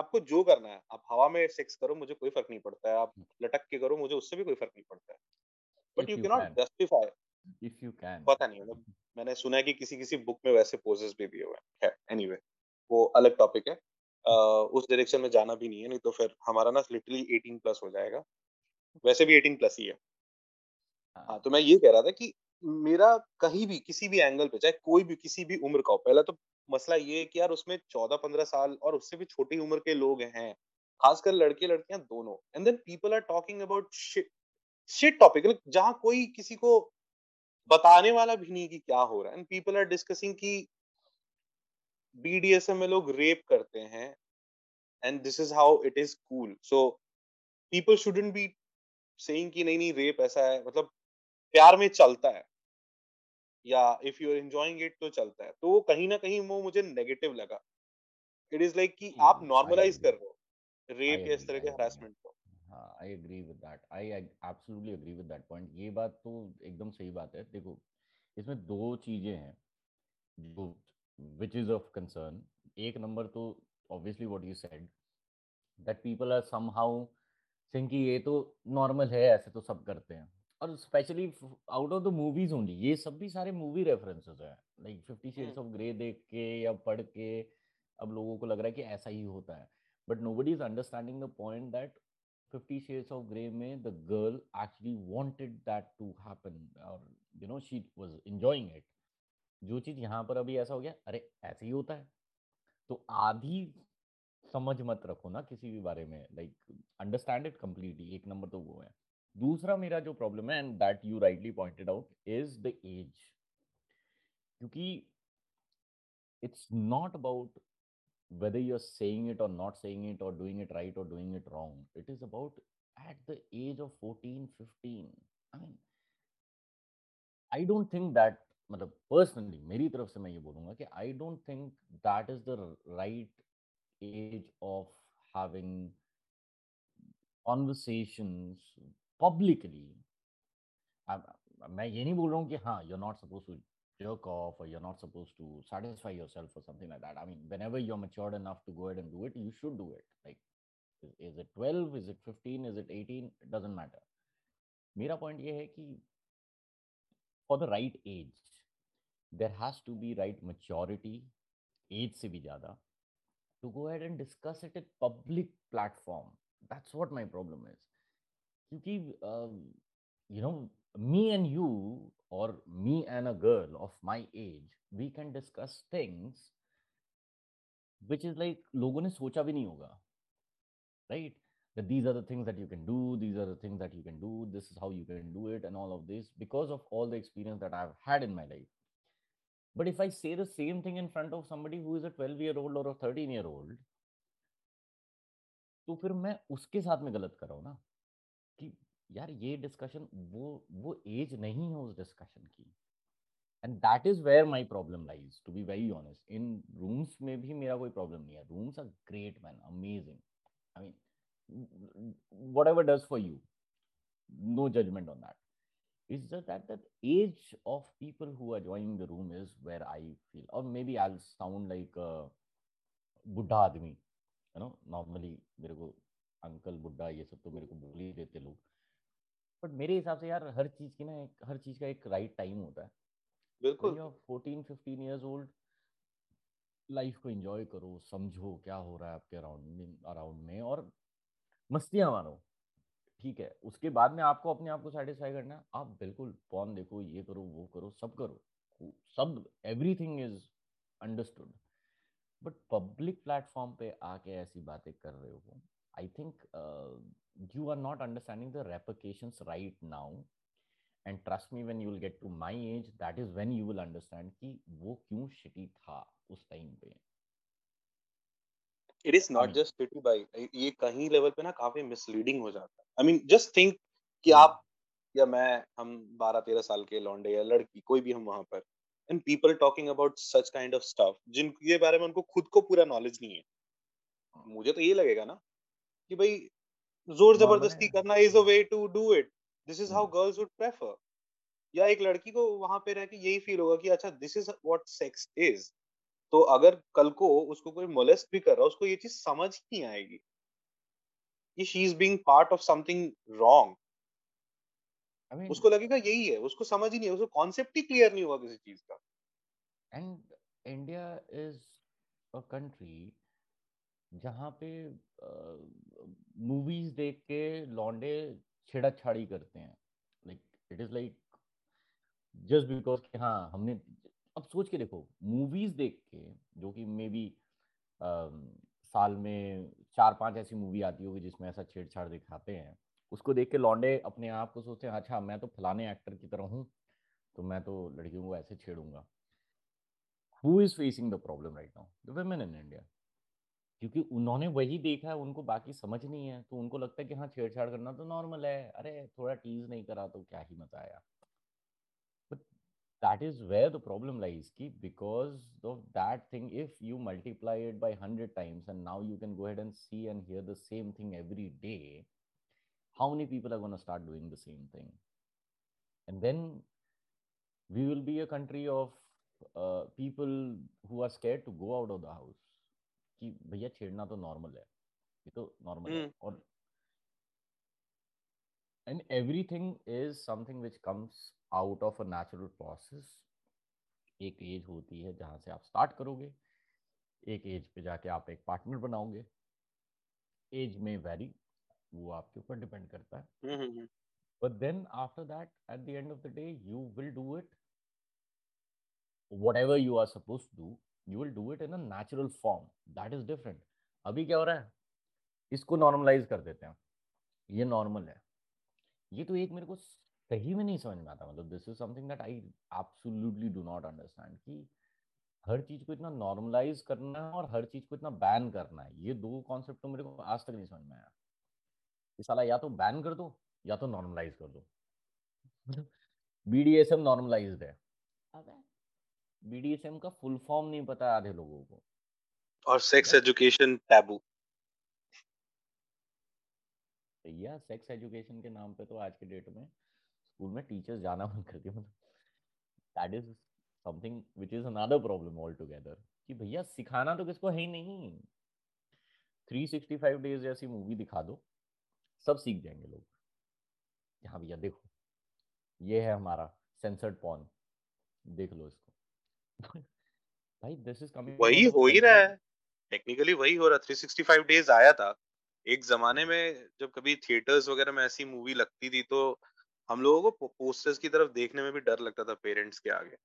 आपको जो करना है, आप हवा में सेक्स करो, मुझे कोई फर्क नहीं पड़ता है. आप लटक के करो, मुझे उससे भी कोई फर्क नहीं पड़ता है. But you can not justify if you can. पता नहीं, मतलब मैंने सुना है कि किसी किसी बुक में वैसे पोजेस भी दिए हुए हैं. एनीवे वो अलग टॉपिक है. uh, उस डायरेक्शन में जाना भी नहीं है, नहीं तो फिर हमारा ना लिटरली एटीन प्लस हो जाएगा. वैसे भी एटीन प्लस ही है. हाँ, तो मैं ये कह रहा था कि मेरा कहीं भी किसी भी एंगल पे, चाहे कोई भी किसी भी उम्र का हो, पहला तो मसला ये है कि यार उसमें चौदह पंद्रह साल और उससे भी छोटी उम्र के लोग हैं, खासकर लड़के लड़कियां दोनों. And then people are talking about shit shit topic, जहां कोई किसी को बताने वाला भी नहीं कि क्या हो रहा है. एंड पीपल आर डिस्कसिंग कि बीडीएसएम में लोग रेप करते हैं and this is how it is cool. So people shouldn't be saying कि नहीं नहीं रेप ऐसा है, मतलब प्यार में चलता है या if you are enjoying it तो चलता है. तो वो कहीं ना कहीं वो मुझे नेगेटिव लगा. इट इज लाइक कि आप नॉर्मलाइज कर रहे हो रेप या इस तरह के हरासमेंट को. हाँ, I agree with that. I absolutely agree with that point. ये बात तो एकदम सही बात है. देखो, इसमें दो चीजें हैं जो व्हिच इज ऑफ कंसर्न. एक नंबर तो obviously what you said that people are somehow thinking कि ये तो नॉर्मल है, ऐसे तो सब करते हैं. और specially out of the movies only, ये सब भी सारे मूवी रेफरेंसेस हैं. Like fifty shades of grey देख के या पढ़ के अब लोगों को लग रहा है कि ऐसा ही होता है. But nobody is understanding the point that fifty shades of grey में the girl actually wanted that to happen और you know she was enjoying it. जो चीज़ यहाँ पर अभी ऐसा हो गया, अरे ऐसे ही होता है. तो आधी समझ मत रखो ना किसी भी बारे में, लाइक अंडरस्टैंड इट कम्प्लीटली. एक नंबर तो वो है. दूसरा मेरा जो प्रॉब्लम है, and that you rightly pointed out, is the as. क्योंकि it's not about whether you're saying it or not saying it or doing it right or doing it wrong. It is about at the age of fourteen, fifteen. I mean, I don't think that, मतलब personally, मेरी तरफ से मैं ये बोलूँगा कि I don't think that is the right age of having conversations publicly. मैं ये नहीं बोल रहा हूँ कि हाँ, you're not supposed to jerk off or you're not supposed to satisfy yourself or something like that. I mean, whenever you're matured enough to go ahead and do it, you should do it. Like, is it twelve? Is it fifteen? Is it eighteen? It doesn't matter. Mera point ye hai ki for the right age, there has to be right maturity, age se bhi jada, to go ahead and discuss it at public platform. That's what my problem is. Kyunki, uh, you know, me and you, or me and a girl of my age, we can discuss things which is like लोगों ने सोचा भी नहीं होगा, right? That these are the things that you can do, these are the things that you can do, this is how you can do it, and all of this because of all the experience that I've had in my life. But if I say the same thing in front of somebody who is a twelve-year-old or a thirteen-year-old, तो फिर मैं उसके साथ में गलत कर रहा हूँ ना कि यार ये डिस्कशन वो वो एज नहीं है उस डिस्कशन की. And that is where my problem lies, to be very honest. In rooms में भी मेरा कोई प्रॉब्लम नहीं है. Rooms are great man, amazing. I mean whatever does for you, no judgment on that. It's just that that age of people who are joining the room is where I feel, और maybe I will sound like बुढ़ा आदमी, you know. Normally मेरे को uncle, बुढ़ा, ये सब तो मेरे को बोल ही देते लोग. बट मेरे हिसाब से यार हर चीज की ना एक हर चीज का एक राइट टाइम होता है. बिल्कुल. fourteen, fifteen years old, life को एंजॉय करो, समझो क्या हो रहा है आपके अराउंड अराउंड में, और मस्तियां मारो. ठीक है, उसके बाद में आपको अपने आप को सेटिस्फाई करना है. आप बिल्कुल पॉन देखो, ये करो, वो करो, सब करो, सब, everything is understood. But public platform पे आके ऐसी बातें कर रहे हो, I think uh, you are not understanding the repercussions right now. And trust me, when you will get to my age, that is when you will understand कि वो क्यों shitty था उस time पे. It is not I mean, just shitty by ये कहीं level पे ना काफी misleading हो जाता है. I mean, just think कि hmm. आप या मैं, हम twelve, thirteen साल के लौंडे या लड़की, कोई भी हम वहाँ पर, and people talking about such kind of stuff जिनके बारे में उनको खुद को पूरा knowledge नहीं है. मुझे तो ये लगेगा ना कि भाई जोर जबरदस्ती करना is a way to do it. This is how girls would prefer. या एक लड़की को वहां पे रह के यही फील होगा कि अच्छा, this is what sex is. तो अगर कल को उसको कोई मोलेस्ट भी कर रहा है, उसको ये चीज समझ नहीं आएगी कि she is being part of something wrong. I mean, उसको लगेगा यही है, उसको समझ ही नहीं है, उसको कॉन्सेप्ट ही क्लियर नहीं होगा किसी चीज का. And India is a country जहाँ पे मूवीज uh, देख के लौंडे छेड़ाछाड़ी करते हैं. Like it is like just because कि हाँ हमने, अब सोच के देखो, मूवीज देख के, जो कि मे बी साल में चार पांच ऐसी मूवी आती होगी जिसमें ऐसा छेड़छाड़ दिखाते हैं, उसको देख के लौंडे अपने आप को सोचते हैं अच्छा मैं तो फलाने एक्टर की तरह हूँ, तो मैं तो लड़कियों को ऐसे छेड़ूंगा. Who is facing the problem right now? The women in India. क्योंकि उन्होंने वही देखा है, उनको बाकी समझ नहीं है, तो उनको लगता है कि हाँ छेड़छाड़ करना तो नॉर्मल है, अरे थोड़ा टीज नहीं करा तो क्या ही मजा आया. But that is where the problem lies की because of that thing if you multiply it by hundred times and now you can go head and see and hear the same thing every day, how many people are gonna start doing the same thing, and then we will be a country of people who are scared to go out of the house कि भैया छेड़ना तो normal है, ये तो normal mm. है. और and everything is something which comes out of a natural process. एक एज होती है जहाँ से आप स्टार्ट करोगे, एक एज पे जाके आप एक पार्टनर बनाओगे. एज में वेरी, वो आपके ऊपर डिपेंड करता है. But then after that at the end of the day you will do it, whatever you are supposed to do, you will do it in a natural form. That is different. अभी क्या हो रहा है, इसको normalize कर देते हैं, ये normal है, ये तो एक मेरे को सही में नहीं समझ में आता, मतलब this is something that I absolutely do not understand कि हर चीज को इतना नॉर्मलाइज करना है और हर चीज को इतना बैन करना है, ये दो कॉन्सेप्ट तो मेरे को आज तक नहीं समझ में आया। ये साला या तो बैन कर दो या तो नॉर्मलाइज कर दो। बीडीएसएम नॉर्मलाइज्ड है, बीडीएसएम का फुल फॉर्म नहीं पता आधे लोगों को, और सेक्स एजुकेशन टैबू। या सेक्स एजुकेशन के नाम पे तो आज के डेट में स्कूल में टीचर्स जाना बंद कर दिया, मतलब that is something which is another problem all together कि भैया सिखाना तो किसको है ही नहीं। थ्री सिक्सटी फाइव डेज जैसी मूवी दिखा दो सब सीख जाएंगे लोग। यहाँ भैया देखो ये है हमारा सेंसर्ड पॉर्न, देख लो इसको। भाई दिस इज कमिंग, वही हो ही रहा है, टेक्निकली वही हो रहा है। थ्री सिक्सटी फाइव डेज आया था एक जमाने में, जब कभी थिएटर्स वगैरह में ऐसी मूवी लगती थी तो हम लोगों को पोस्टर्स की तरफ देखने में भी डर लगता था पेरेंट्स के आगे।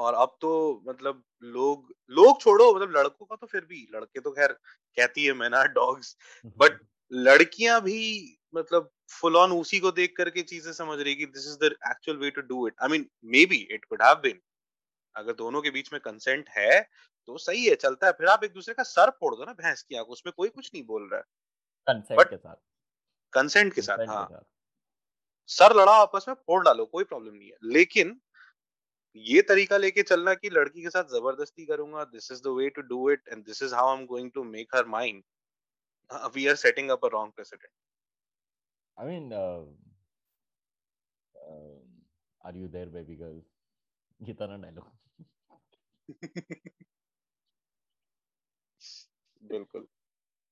और अब तो मतलब लोग लोग छोड़ो, मतलब लड़कों का तो फिर भी, लड़के तो खैर कहती है मैं ना डॉग्स, बट लड़कियां भी मतलब फुल ऑन उसी को देख करके चीजें समझ रही कि this is the actual way to do it. I mean maybe it could have been, अगर दोनों के बीच में कंसेंट है तो सही है, चलता है। फिर आप एक दूसरे का सर फोड़ दो ना भैंस की आंख, उसमें कोई कुछ नहीं बोल रहा है, कंसेंट के साथ, कंसेंट के साथ, हाँ, सर लड़ाओ आपस में, फोड़ डालो, कोई प्रॉब्लम नहीं है। लेकिन ये तरीका लेके चलना कि लड़की के साथ जबरदस्ती करूंगा, this is the way to do it and this is how I am going to make her mind, we are setting up a wrong president. I mean are you there baby girl, ये तरह dialogue. बिल्कुल।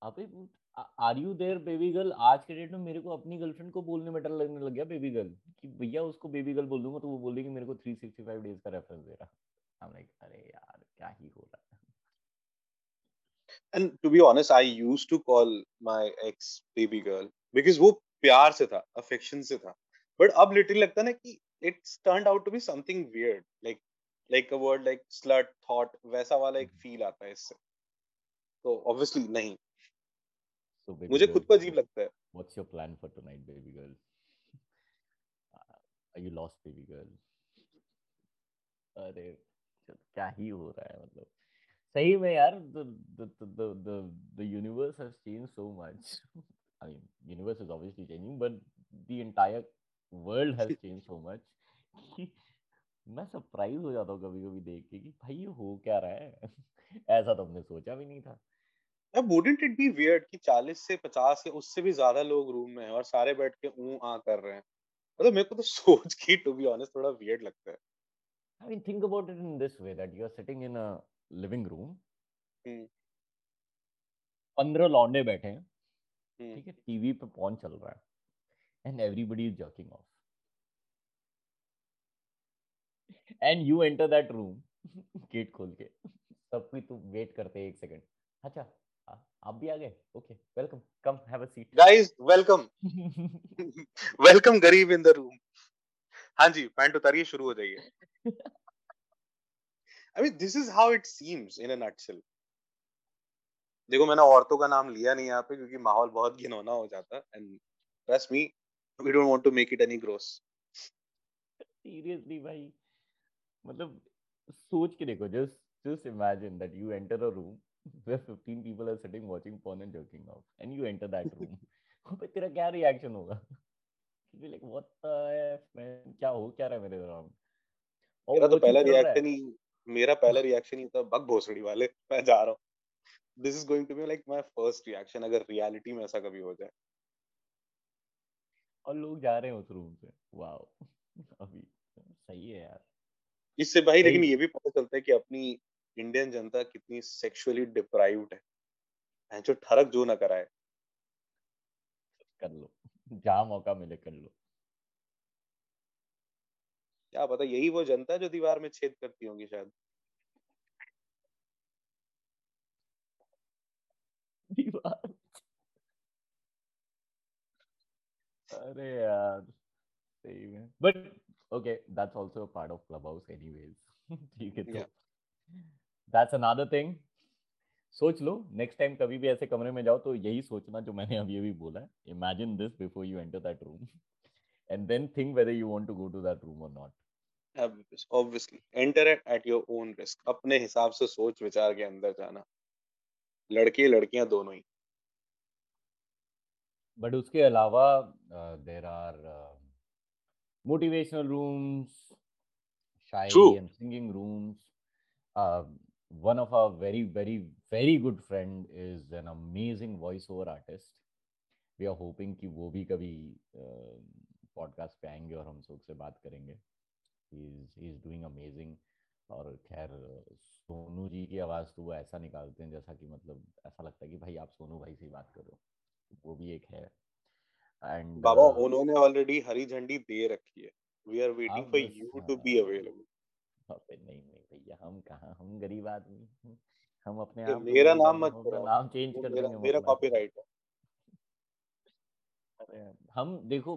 अबे are you there baby girl, आज के date में मेरे को अपनी गर्लफ्रेंड को बोलने में डर लगने लग गया बेबी गर्ल, कि भैया उसको बेबी गर्ल बोल दूंगा तो वो बोलेगी मेरे को थ्री सिक्सटी फाइव डेज का रेफरेंस दे रहा। आई एम लाइक अरे यार क्या ही हो रहा है। And to be honest I used to call my ex baby girl because वो प्यार से था, अफेक्शन से था, बट अब लिटरली लगता ना कि it's turned out to be something weird, like like a word like slut thought, वैसा वाला एक फील आता है इससे। तो ऑब्वियसली नहीं, So, मुझे खुद को अजीब लगता है। What's your plan for tonight, baby girl? Are you lost, baby girl? अरे क्या ही हो रहा है, मतलब सही में यार the the the the the universe has changed so much. I mean, universe is obviously changing, but the entire world has changed so much. मैं सरप्राइज हो जाता हूँ कभी कभी देख के कि भाई ये हो क्या रहा है, ऐसा तो हमने सोचा भी नहीं था। Wouldn't it be weird कि चालीस से पचास के उससे भी ज्यादा लोग रूम में हैं और सारे बैठ के ऊ आ कर रहे हैं, मतलब मेरे को तो सोच के to be honest थोड़ा weird लगता है। I mean think about it in this way that you are sitting in a living room, पंद्रह लौंडे बैठे हैं, ठीक है, टीवी पे पॉन चल रहा है and everybody is jerking off and you enter that room gate खोल के सब कोई तो वेट करते हैं एक सेकंड, अच्छा आप भी आ गए, okay welcome, come have a seat guys, welcome welcome गरीब इन द रूम, हां जी पैंट उतारिए शुरू हो जाइए। I mean this is how it seems in a nutshell. देखो मैंने औरतों का नाम लिया नहीं यहाँ पे क्योंकि माहौल बहुत घिनौना हो जाता and trust me we don't want to make it any gross. Seriously भाई मतलब सोच के देखो, just just imagine that you enter a room where fifteen people are sitting watching porn and jerking off and you enter that room, तो तेरा क्या reaction होगा? You'll be like what the f man, क्या हो क्या रहा है मेरे दिमाग में? मेरा तो पहला reaction ही मेरा पहला reaction ही था बग भोसड़ी वाले, मैं जा रहा हूँ। This is going to be like my first reaction अगर reality में ऐसा कभी हो जाए। और लोग जा रहे हैं उस रूम से, वाओ अभी सही है यार इससे भाई। लेकिन ये भी पता चलता है कि अपनी इंडियन जनता कितनी सेक्सुअली डिप्राइव्ड है, जो ठरक जो ना कराए कर लो, जहाँ मौका मिले कर लो। क्या पता यही वो जनता जो दीवार में छेद करती होगी शायद। दीवार अरे यार सही में, but okay that's also a part of Clubhouse anyways. ठीक है तो That's another thing. सोच लो next time कभी भी ऐसे कमरे में जाओ तो यही सोचना जो मैंने अभी अभी बोला है। Imagine this before you enter that room. and then think whether you want to go to that room or not. Obviously, enter it at your own risk. अपने हिसाब से सोच विचार के अंदर जाना, लड़के लड़कियां दोनों ही. But उसके अलावा uh, there are uh, motivational rooms, Shayari True. and singing rooms. Uh, one of our very very very good friend is an amazing voiceover artist. We are hoping कि वो भी कभी uh, podcast पे आएंगे और हम लोग से बात करेंगे. He is doing amazing. और खैर सोनू जी की आवाज़ तो वो ऐसा निकालते हैं जैसा कि मतलब ऐसा लगता है कि भाई आप सोनू भाई से बात करो, वो भी एक है. एंड बाबा उन्होंने ऑलरेडी हरी झंडी दे रखी है. We are waiting for you to be available. अबे नहीं नहीं भैया, हम कहाँ, हम गरीब आदमी, हम अपने आप मेरा नाम मत करो, नाम चेंज कर देंगे, मेरा कॉपीराइट है. हम देखो,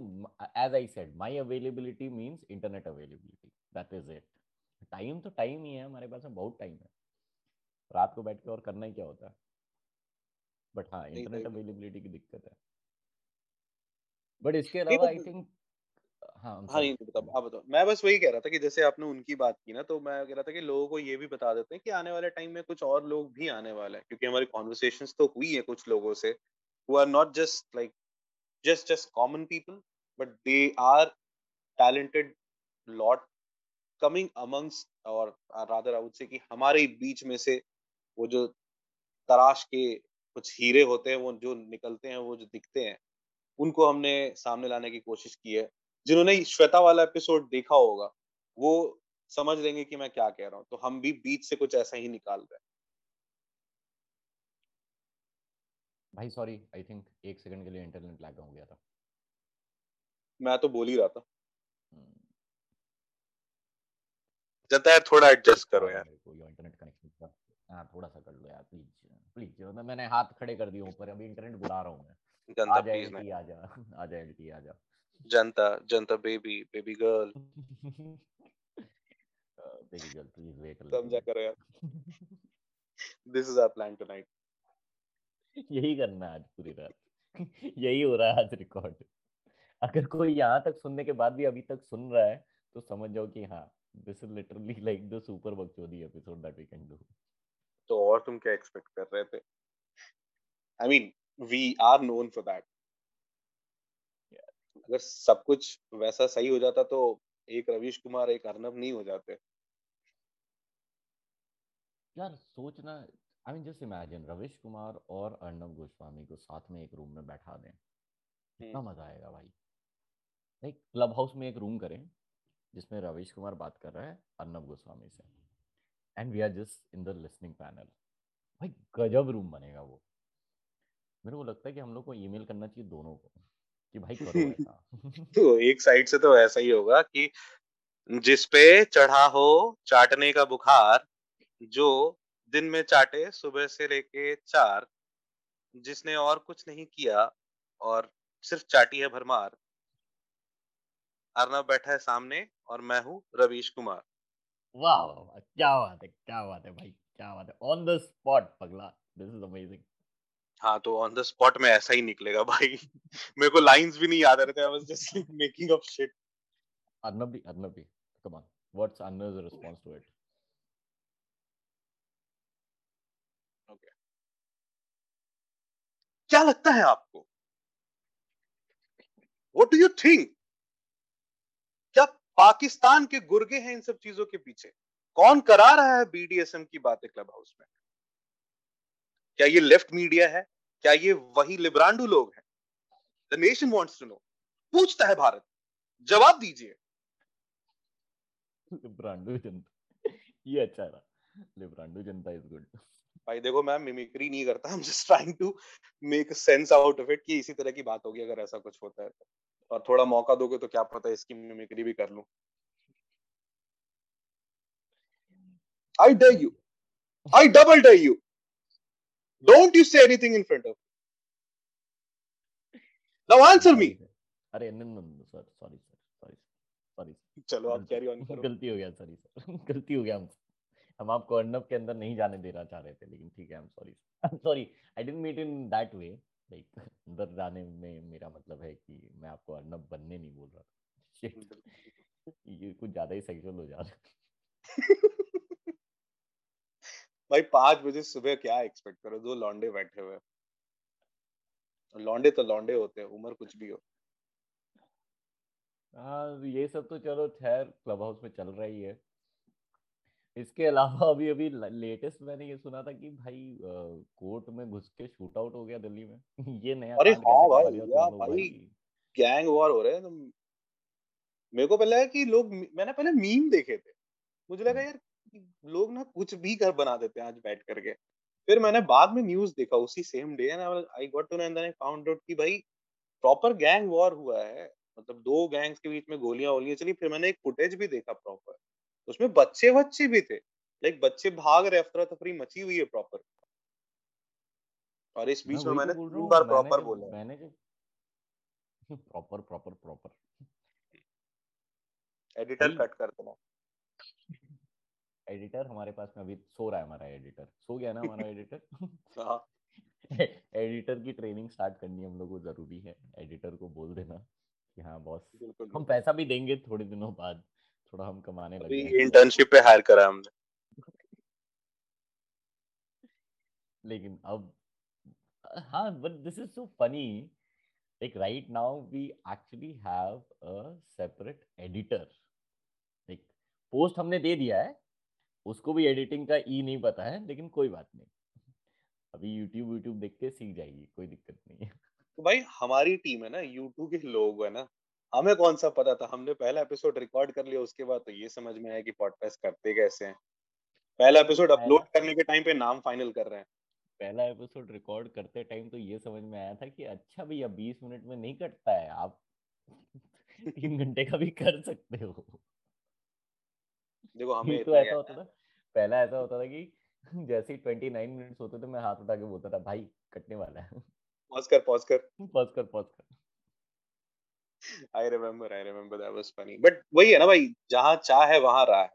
as I said, my availability means internet availability. That is it. Time तो time ही है हमारे पास, बहुत time है. रात को बैठ के और करना ही क्या होता है. But हाँ, internet availability की दिक्कत है. But इसके अलावा I think हाँ हाँ नहीं बताओ आप बताओ. मैं बस वही कह रहा था कि जैसे आपने उनकी बात की ना, तो मैं कह रहा था कि लोगों को ये भी बता देते हैं कि आने वाले टाइम में कुछ और लोग भी आने वाले हैं, क्योंकि हमारी कॉन्वर्सेशन तो हुई है कुछ लोगों से who are not just like just just common people, but they are talented lot coming amongst, or rather I would say कि हमारे बीच में से वो जो तराश के कुछ हीरे होते हैं, वो जो निकलते हैं, वो जो दिखते हैं, उनको हमने सामने लाने की कोशिश की है. जिन्होंने श्वेता वाला एपिसोड देखा होगा वो समझ लेंगे कि मैं क्या कह रहा हूँ. तो हम भी बीच से कुछ ऐसा ही निकाल रहे हैं. भाई सॉरी, आई थिंक एक सेकंड के लिए इंटरनेट लैग हो गया था. मैं तो बोल ही रहा था. जनता यार थोड़ा एडजस्ट करो यार, कोई इंटरनेट कनेक्शन हां थोड़ा सा कर लो यार प्लीज प्लीज. मैंने हाथ खड़े कर दिए ऊपर, अभी इंटरनेट बुला रहा हूं मैं. जनता प्लीज नहीं, आ जा आ जा एलटी आ जा. जनता जनता baby baby girl baby girl please wait समझा करो यार. This is our plan tonight. यही करना आज पूरी रात. यही हो रहा है आज रिकॉर्ड. अगर कोई यहाँ तक सुनने के बाद भी अभी तक सुन रहा है तो समझ जाओ कि हाँ, this is literally like the super बकचोदी episode that we can do. तो और तुम क्या एक्सपेक्ट कर रहे थे? I mean, we are known for that. Yeah. अगर सब कुछ वैसा सही हो जाता तो एक रवीश कुमार, एक अर्नब नहीं हो जाते यार. सोचना, I mean, just imagine रविश कुमार और अर्नब गोस्वामी को साथ में एक रूम में बैठा दें, कितना मजा आएगा भाई. लाइक क्लब हाउस में एक रूम करें जिसमें रविश कुमार बात कर रहा है अर्नब गोस्वामी से, and we are just in the listening panel. भाई गजब रूम बनेगा वो. मेरे को लगता है कि हम लोग को ईमेल करना चाहिए दोनों को कि भाई करो ऐसा. तो एक साइड से तो ऐसा ही होगा कि जिसपे चढ़ा हो चाटने का बुखार, जो दिन में चाटे सुबह से लेके चार, जिसने और कुछ नहीं किया और सिर्फ चाटी है भरमार. अर्नब बैठा है सामने और मैं हूँ रवीश कुमार. वाह वाह, क्या बात है, क्या बात है भाई, क्या बात है. ऑन द स्पॉट पगला, दिस इज अमेजिंग. हाँ तो ऑन द स्पॉट में ऐसा ही निकलेगा भाई. मेरे को लाइंस भी नहीं याद आ रहे थे. I was just making up shit. Arnab भी अर्नब भी come on, what's Arnab's response to it? क्या लगता है आपको, What do you think? क्या पाकिस्तान के गुर्गे हैं इन सब चीजों के पीछे? कौन करा रहा है बीडीएसएम की बातें क्लब हाउस में? क्या ये लेफ्ट मीडिया है? क्या ये वही लिब्रांडू लोग हैं? The nation wants to know. पूछता है भारत, जवाब दीजिए. लिब्रांडू जनता, ये अच्छा रहा. लिब्रांडू जनता इज गुड. भाई देखो, मैं मिमिक्री नहीं करता. I'm just trying to make sense out of it कि इसी तरह की बात होगी अगर ऐसा कुछ होता है तो. और थोड़ा मौका दोगे तो क्या पता इसकी मिमिक्री भी कर लूं. I dare you, I double dare you. Don't you say anything in front of me. Now answer me. अरे नहीं sir, sorry sir, sorry sorry. चलो आप कैरी ऑन करो. गलती हो गया सॉरी सर, गलती हो गया. हम आपको अर्नब के अंदर नहीं जाने देना चाह रहे थे, लेकिन ठीक है. I am sorry sorry, I didn't mean in that way. Like अंदर जाने में मेरा मतलब है कि मैं आपको अर्नब बनने नहीं बोल रहा, ये कुछ ज्यादा ही सेक्सुअल हो जा रहा। भाई पाँच बजे सुबह क्या एक्सपेक्ट करो, दो लौंडे बैठे हुए, लौंडे तो लौंडे होते हैं, उम्र कुछ भी हो। हाँ ये सब तो चलो खैर क्लब हाउस में चल रही है। इसके अलावा अभी अभी लेटेस्ट मैंने ये सुना था कि भाई कोर्ट में घुस के शूट आउट हो गया दिल्ली में। ये नया अरे हाँ भाई, भाई गैंग वॉर हो रहे हैं। तो मेरे को पहले है कि लोग, मैंने पहले मीम देखे थे, मुझे लगा यार लोग ना कुछ भी कर बना देते हैं आज बैठ करके। फिर मैंने बाद में न्यूज देखा उसी same day, I got to know and then I found out कि भाई प्रॉपर गैंग वॉर हुआ है, मतलब दो गैंग्स के बीच में गोलियां वोलियां चली। फिर मैंने एक फुटेज भी देखा प्रॉपर, उसमें बच्चे बच्चे भी थे, लाइक बच्चे भाग रहे, अफरा तफरी मची हुई है प्रॉपर। और इस बीच में मैंने दो बार प्रॉपर बोला, मैंने proper proper proper editor cut कर देना। एडिटर हमारे पास में अभी सो रहा है, हमारा एडिटर सो गया ना, हमारा एडिटर। एडिटर की ट्रेनिंग स्टार्ट करनी हम लोगों को जरूरी है। एडिटर को बोल देना कि हाँ बॉस हम पैसा भी देंगे थोड़े दिनों बाद, थोड़ा हम कमाने लगे। इंटर्नशिप पे हायर करा हमने। लेकिन अब हाँ, but this is so funny, like right now we actually have a separate editor, like post हमने दे दिया है, उसको भी एडिटिंग का ई नहीं पता है, लेकिन कोई बात नहीं, अभी YouTube YouTube देख के सीख जाएगी, कोई दिक्कत नहीं है। तो भाई हमारी टीम है ना, YouTube के लोग है ना, हमें कौन सा पता था, हमने पहला एपिसोड रिकॉर्ड कर लिया, उसके बाद तो ये समझ में आया कि पॉडकास्ट करते कैसे हैं। पहला एपिसोड अपलोड करने के टाइम पे नाम फाइनल कर रहे हैं। पहला एपिसोड रिकॉर्ड करते टाइम तो ये समझ में आया था कि अच्छा भैया बीस मिनट में नहीं कटता है, आप तीन घंटे का भी कर सकते हो। देखो हमें तो ऐसा होता था, पहला ऐसा होता था कि जैसे ही उनतीस मिनट्स होते थे मैं हाथ उठा के बोलता था भाई कटने वाला है, पॉज कर पॉज कर पॉज कर पॉज कर। I remember, I remember that was funny. But वही है ना भाई, जहाँ चाह है वहाँ राह है।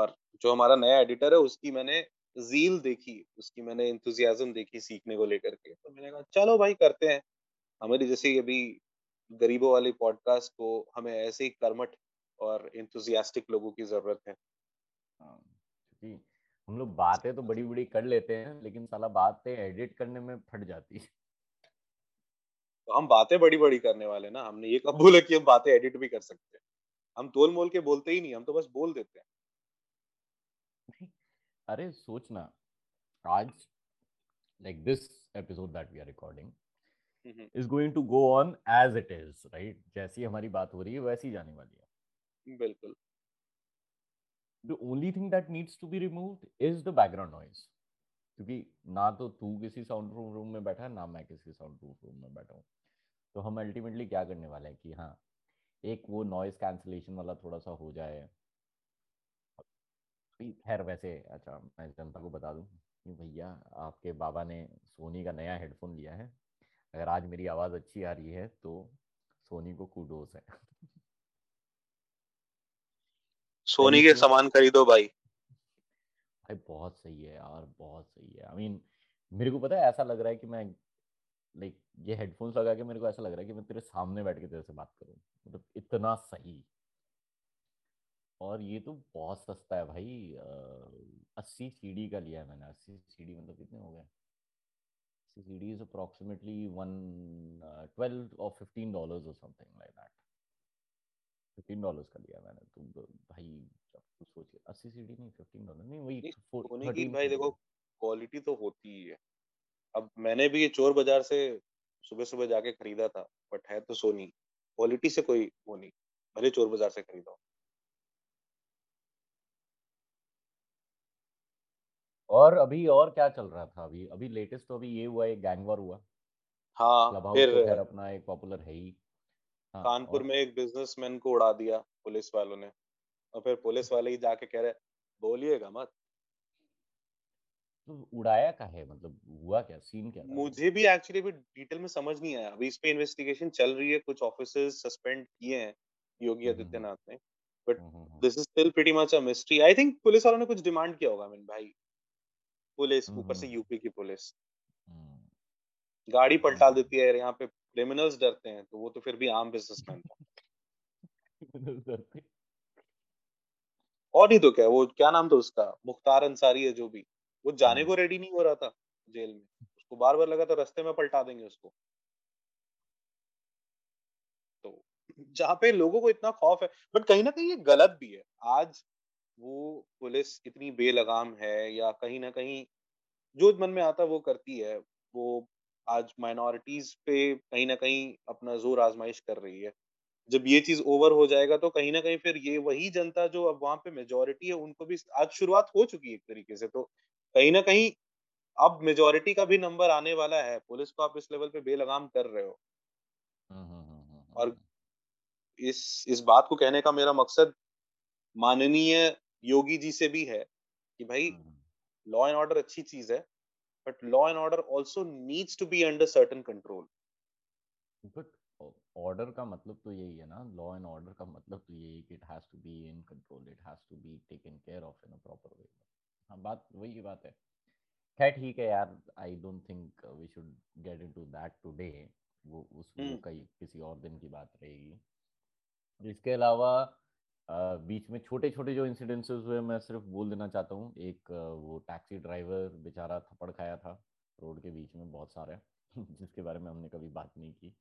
और जो हमारा नया एडिटर है उसकी मैंने ज़ील देखी, उसकी मैंने enthusiasm देखी सीखने को लेकर के, तो मैंने कहा चलो भाई करते हैं। हमारी जैसे अभी गरीबों वाली पॉडकास्ट को हमें ऐसे ही कर्मठ और enthusiastic लोगों की जरूरत है। हम लोग बातें तो बड़ी बड़ी कर लेते हैं, लेकिन साला बातें एडिट करने में फट जाती है। हम बातें बड़ी बड़ी करने वाले ना, हमने ये कब बोला कि हम बातें एडिट भी कर सकते हैं, हम तोल मोल के बोलते ही नहीं, हम तो बस बोल देते हैं। अरे सोचना आज like this episode that we are recording is going to go on as it is, right? जैसी हमारी बात हो रही है वैसी जाने वाली है। बिल्कुल। The only thing that needs to be removed is the background noise, क्योंकि ना तो तू किसी साउंड प्रूफ रूम में बैठा है, ना मैं किसी साउंड प्रूफ रूम में बैठा हूँ। तो हम अल्टीमेटली क्या करने वाले हैं कि हाँ एक वो नॉइज कैंसलेशन वाला थोड़ा सा हो जाए। खैर वैसे अच्छा मैं जनता को बता दूँ कि भैया आपके बाबा ने सोनी का नया हेडफोन लिया है, अगर आज मेरी आवाज़ अच्छी आ रही है तो सोनी को कूडोस है। सोनी के सामान खरीदो भाई, भाई बहुत सही है यार, बहुत सही है। आई I मीन mean, मेरे को पता है ऐसा लग रहा है कि मैं लाइक ये हेडफोन्स लगा के मेरे को ऐसा लग रहा है कि मैं तेरे सामने बैठ के तेरे से बात करूं, मतलब इतना सही। और ये तो बहुत सस्ता है भाई, अस्सी सीडी का लिया है मैंने। अस्सी सीडी मतलब कितने हो गए? अस्सी CD is approximately one twelve और फिफ्टीन डॉलर्स और something like that. Fifteen dollars का लिया मैंने तो भाई कुछ सोचिए, अस्सी सीडी नहीं फिफ्टीन डॉलर नहीं वही सोने की। भाई देखो क्वालिटी तो होती ही है। अब मैंने भी ये चोर बाजार से सुबह सुबह जाके खरीदा था, बट है तो सोनी, क्वालिटी से कोई वो नहीं, भले चोर बाजार से खरीदा। और अभी और क्या चल रहा था अभी अभी लेटेस्ट तो अभी ये हुआ है गैंग वॉर हुआ। हाँ फिर तो अपना एक पॉपुलर है ही। हाँ, कानपुर और... में एक बिजनेसमैन को उड़ा दिया पुलिस वालों ने, और फिर पुलिस वाले ही जाके कह रहे बोलिएगा मत। तो उड़ाया का है मतलब हुआ क्या, सीन क्या था? मुझे भी एक्चुअली भी डिटेल में समझ नहीं आया, अभी इस पे इन्वेस्टिगेशन चल रही है, कुछ ऑफिसर्स सस्पेंड किए हैं योगी आदित्यनाथ ने, but this is still pretty much a mystery. I think police वालों ने कुछ डिमांड किया होगा। आई मीन भाई पुलिस ऊपर से यूपी की पुलिस गाड़ी पलटा देती है यहाँ पे, क्रिमिनल्स डरते हैं, तो वो तो फिर भी आम बिजनेसमैन था। और ही तो क्या, वो क्या नाम था उसका, मुख्तार अंसारी है जो भी, वो जाने को रेडी नहीं हो रहा था जेल में, उसको बार बार लगा था रास्ते में पलटा देंगे उसको। तो जहाँ पे लोगों को इतना खौफ है, बट कहीं ना कहीं ये गलत भी है। आज वो पुलिस इतनी बेलगाम है, या कहीं ना कहीं जो मन में आता वो करती है, वो आज माइनॉरिटीज पे कहीं ना कहीं अपना जोर आजमाइश कर रही है। जब ये चीज ओवर हो जाएगा तो कहीं ना कहीं फिर ये वही जनता जो अब वहां पे मेजॉरिटी है, उनको भी आज शुरुआत हो चुकी है एक तरीके से, तो कहीं ना कहीं अब मेजॉरिटी का भी नंबर आने वाला है। पुलिस को आप इस लेवल पे बेलगाम कर रहे हो। और इस इस बात को कहने का मेरा मकसद माननीय योगी जी से भी है कि भाई लॉ एंड ऑर्डर अच्छी चीज है, but law and order also needs to be under certain control. Order का मतलब तो यही है ना, लॉ एंड ऑर्डर का मतलब तो यही है कि it has to be in control, it has to be taken care of in a proper way. हां, बात वही बात है। खैर ठीक है यार, I don't think we should get into that today, वो उसको कहीं किसी और दिन की बात रहेगी। इसके अलावा बीच में छोटे छोटे जो इंसिडेंसेस हुए, मैं सिर्फ बोल देना चाहता हूँ, एक वो टैक्सी ड्राइवर बेचारा थप्पड़ खाया था रोड के बीच में, बहुत सारे जिसके बारे में हमने कभी बात नहीं की,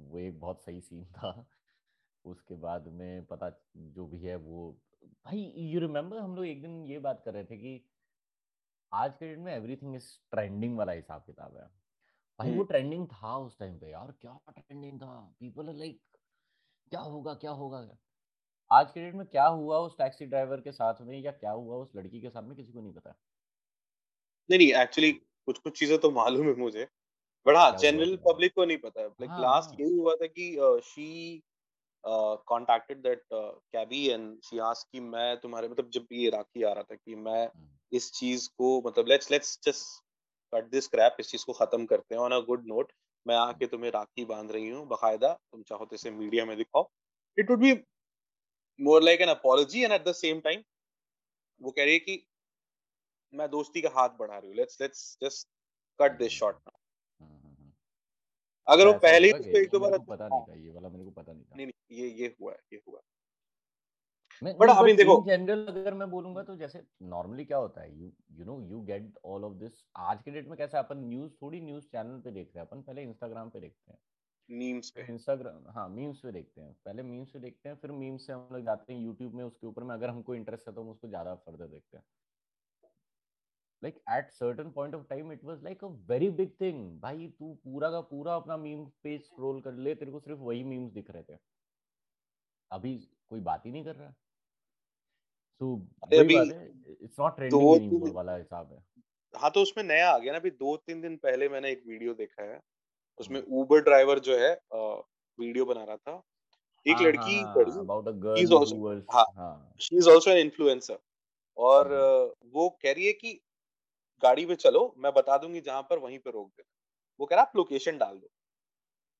वो एक बहुत सही सीन था। उसके बाद में पता जो भी है वो भाई, यू रिमेम्बर हम लोग एक दिन ये बात कर रहे थे कि आज के डेट में एवरीथिंग इज ट्रेंडिंग वाला हिसाब किताब है भाई। वो ट्रेंडिंग था उस टाइम पे यार, क्या ट्रेंडिंग था, पीपल आर लाइक क्या होगा क्या होगा। आज के डेट में क्या हुआ उस टैक्सी ड्राइवर के साथ में, या क्या हुआ उस लड़की के साथ में, किसी को नहीं पता। नहीं नहीं, एक्चुअली कुछ कुछ चीजें तो मालूम है मुझे, बड़ा जनरल पब्लिक को नहीं पता है। लाइक लास्ट यही हुआ था कि she contacted that कैबी and she asked कि मैं तुम्हारे, मतलब जब ये राखी आ रहा था कि मैं इस चीज को, मतलब let's let's just cut this crap, इस चीज को खत्म करते हैं ऑन अ गुड नोट, मैं आके तुम्हें राखी बांध रही हूँ बाकायदा, तुम चाहो तो इसे मीडिया में दिखाओ। It would be more like an apology, and at the same time वो कह रही है कि मैं दोस्ती का हाथ बढ़ा रही हूँ, let's let's just cut this short. अगर वो पहले ही एक दो बार पता नहीं था, ये वाला मेरे को पता नहीं था। नहीं नहीं, ये ये हुआ है, ये हुआ है। बट अभी देखो जनरल अगर मैं बोलूंगा तो जैसे नॉर्मली क्या होता है, you you know you get all of this. आज के डेट में कैसे अपन न्यूज़ थोड़ी न्यूज़ चैनल पे देख रहे हैं, अपन पहले इंस्टाग्राम पे देखते हैं, मीम्स पे, इंस्टाग्राम हां मीम्स पे देखते हैं, पहले मीम्स पे देखते हैं, फिर मीम्स से हम लोग जाते हैं YouTube में, उसके ऊपर में अगर हमको इंटरेस्ट है तो हम उसको ज्यादा फर्दर देखते हैं। Like at certain point of time it was like a very big thing भाई, तू पूरा का पूरा अपना मीम पेज स्क्रॉल कर ले, तेरे को सिर्फ वही मीम्स दिख रहे थे। अभी कोई बात ही नहीं कर रहा, so it's not trending anymore वाला हिसाब है। हाँ, तो उसमें नया आ गया ना, अभी दो तीन दिन पहले मैंने एक वीडियो देखा है, उसमें उबर ड्राइवर जो है वीडियो बना रहा था, एक लड़की about a girl, she is also an influencer, और वो कह रही है कि गाड़ी पे चलो, मैं बता दूंगी जहां पर, वहीं पे रोक देना। वो कह रहा आप लोकेशन डाल दो,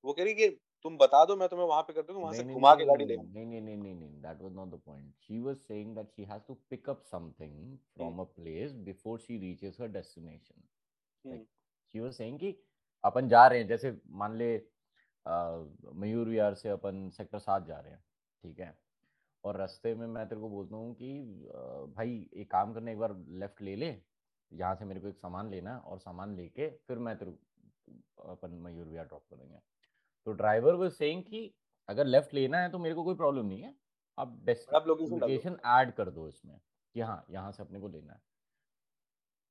वो कह रही कि तुम बता दो मैं तुम्हें वहां पे कर दूंगी, वहां से घुमा के गाड़ी ले। नहीं नहीं नहीं नहीं नहीं, that was not the point. She was saying that she has to pick up something from a place before she reaches her destination. Like she was saying कि अपन जा रहे हैं, जैसे मान ले मयूर विहार से अपन सेक्टर सात जा रहे हैं, ठीक है, और रास्ते में मैं तेरे को बोलता हूँ कि भाई एक काम करना, एक बार लेफ्ट ले ले, यहाँ से मेरे को एक सामान लेना है, और सामान लेके फिर मैं तेरे अपन मयूर विहार ड्रॉप करेंगे। तो ड्राइवर वो सेइंग कि अगर लेफ्ट लेना है तो मेरे को कोई प्रॉब्लम नहीं है, आप लोकेशन ऐड कर दो इसमें कि हाँ यहाँ से अपने को लेना है।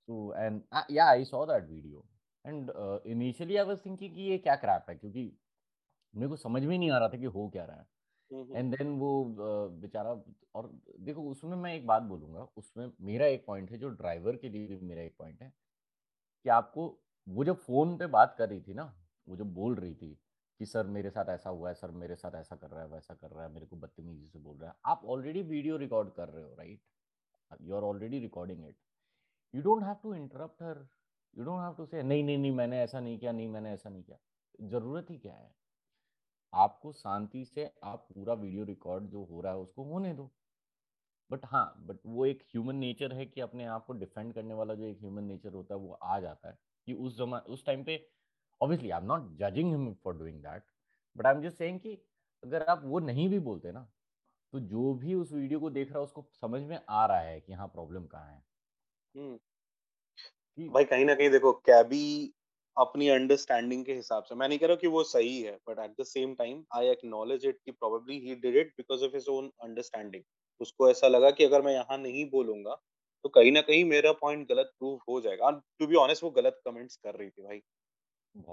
तो एंड या I saw that video and initially I was thinking कि ये क्या क्रैप है, क्योंकि मेरे को समझ में नहीं आ रहा था कि हो क्या रहा है। एंड देन वो बेचारा, और देखो उसमें मैं एक बात बोलूंगा, उसमें मेरा एक पॉइंट है जो ड्राइवर के लिए भी मेरा एक पॉइंट है कि आपको वो जब फोन पे बात कर रही थी ना, वो जब बोल रही थी कि सर मेरे साथ ऐसा हुआ है, सर मेरे साथ ऐसा कर रहा है, वैसा कर रहा है, मेरे को बदतमीजी से बोल रहा है, आप ऑलरेडी वीडियो रिकॉर्ड कर रहे हो, right, you are already recording it, you don't have to interrupt her, you don't have to say नहीं नहीं नहीं मैंने ऐसा नहीं किया, नहीं मैंने ऐसा नहीं किया। जरूरत ही क्या है, आपको शांति से आप पूरा वीडियो रिकॉर्ड जो हो रहा है उसको होने दो। बट हाँ, बट वो एक ह्यूमन नेचर है कि अपने आप को डिफेंड करने वाला जो एक ह्यूमन नेचर होता है वो आ जाता है कि उस जमा उस टाइम पे Obviously, I'm not judging him for doing that, but I'm just saying कि अगर आप वो नहीं भी बोलते ना, तो जो भी उस वीडियो को देख रहा है उसको समझ में आ रहा है कि हाँ प्रॉब्लम कहाँ है. हम्म भाई कहीं ना कहीं देखो कैबी अपनी अंडरस्टैंडिंग के हिसाब से, मैं नहीं कह रहा कि वो सही है, but at the same time I acknowledge it कि probably he did it because of his own understanding. उसको ऐसा लगा कि अगर मैं यहाँ नहीं बोलूंगा तो कहीं ना कहीं मेरा पॉइंट गलत प्रूव हो जाएगा. टू बी ऑनेस्ट वो गलत कमेंट्स कर रही थी भाई,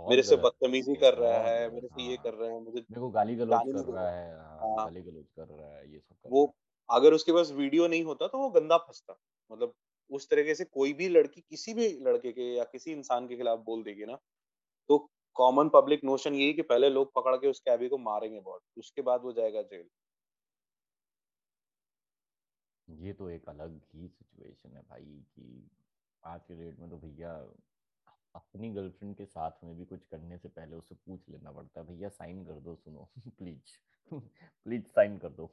मेरे से बदतमीजी कर रहा है, मेरे से ये कर रहा है, मुझे मेरे को गाली गलौज कर रहा है, गाली गलौज कर रहा है, ये सब कर रहा है. वो अगर उसके पास वीडियो नहीं होता तो वो गंदा फंसता. मतलब उस तरीके से कोई भी लड़की किसी भी लड़के के या किसी इंसान के खिलाफ बोल देगी ना, तो कॉमन पब्लिक नोशन यही कि पहले लोग पकड़ के उस कैबी को मारेंगे बहुत, उसके बाद वो जाएगा जेल. ये तो एक अलग ही सिचुएशन है भाई कि आज के डेट में तो भैया अपनी गर्लफ्रेंड के साथ में भी कुछ करने से पहले उससे पूछ लेना पड़ता है, भैया साइन कर दो, सुनो प्लीज प्लीज साइन कर दो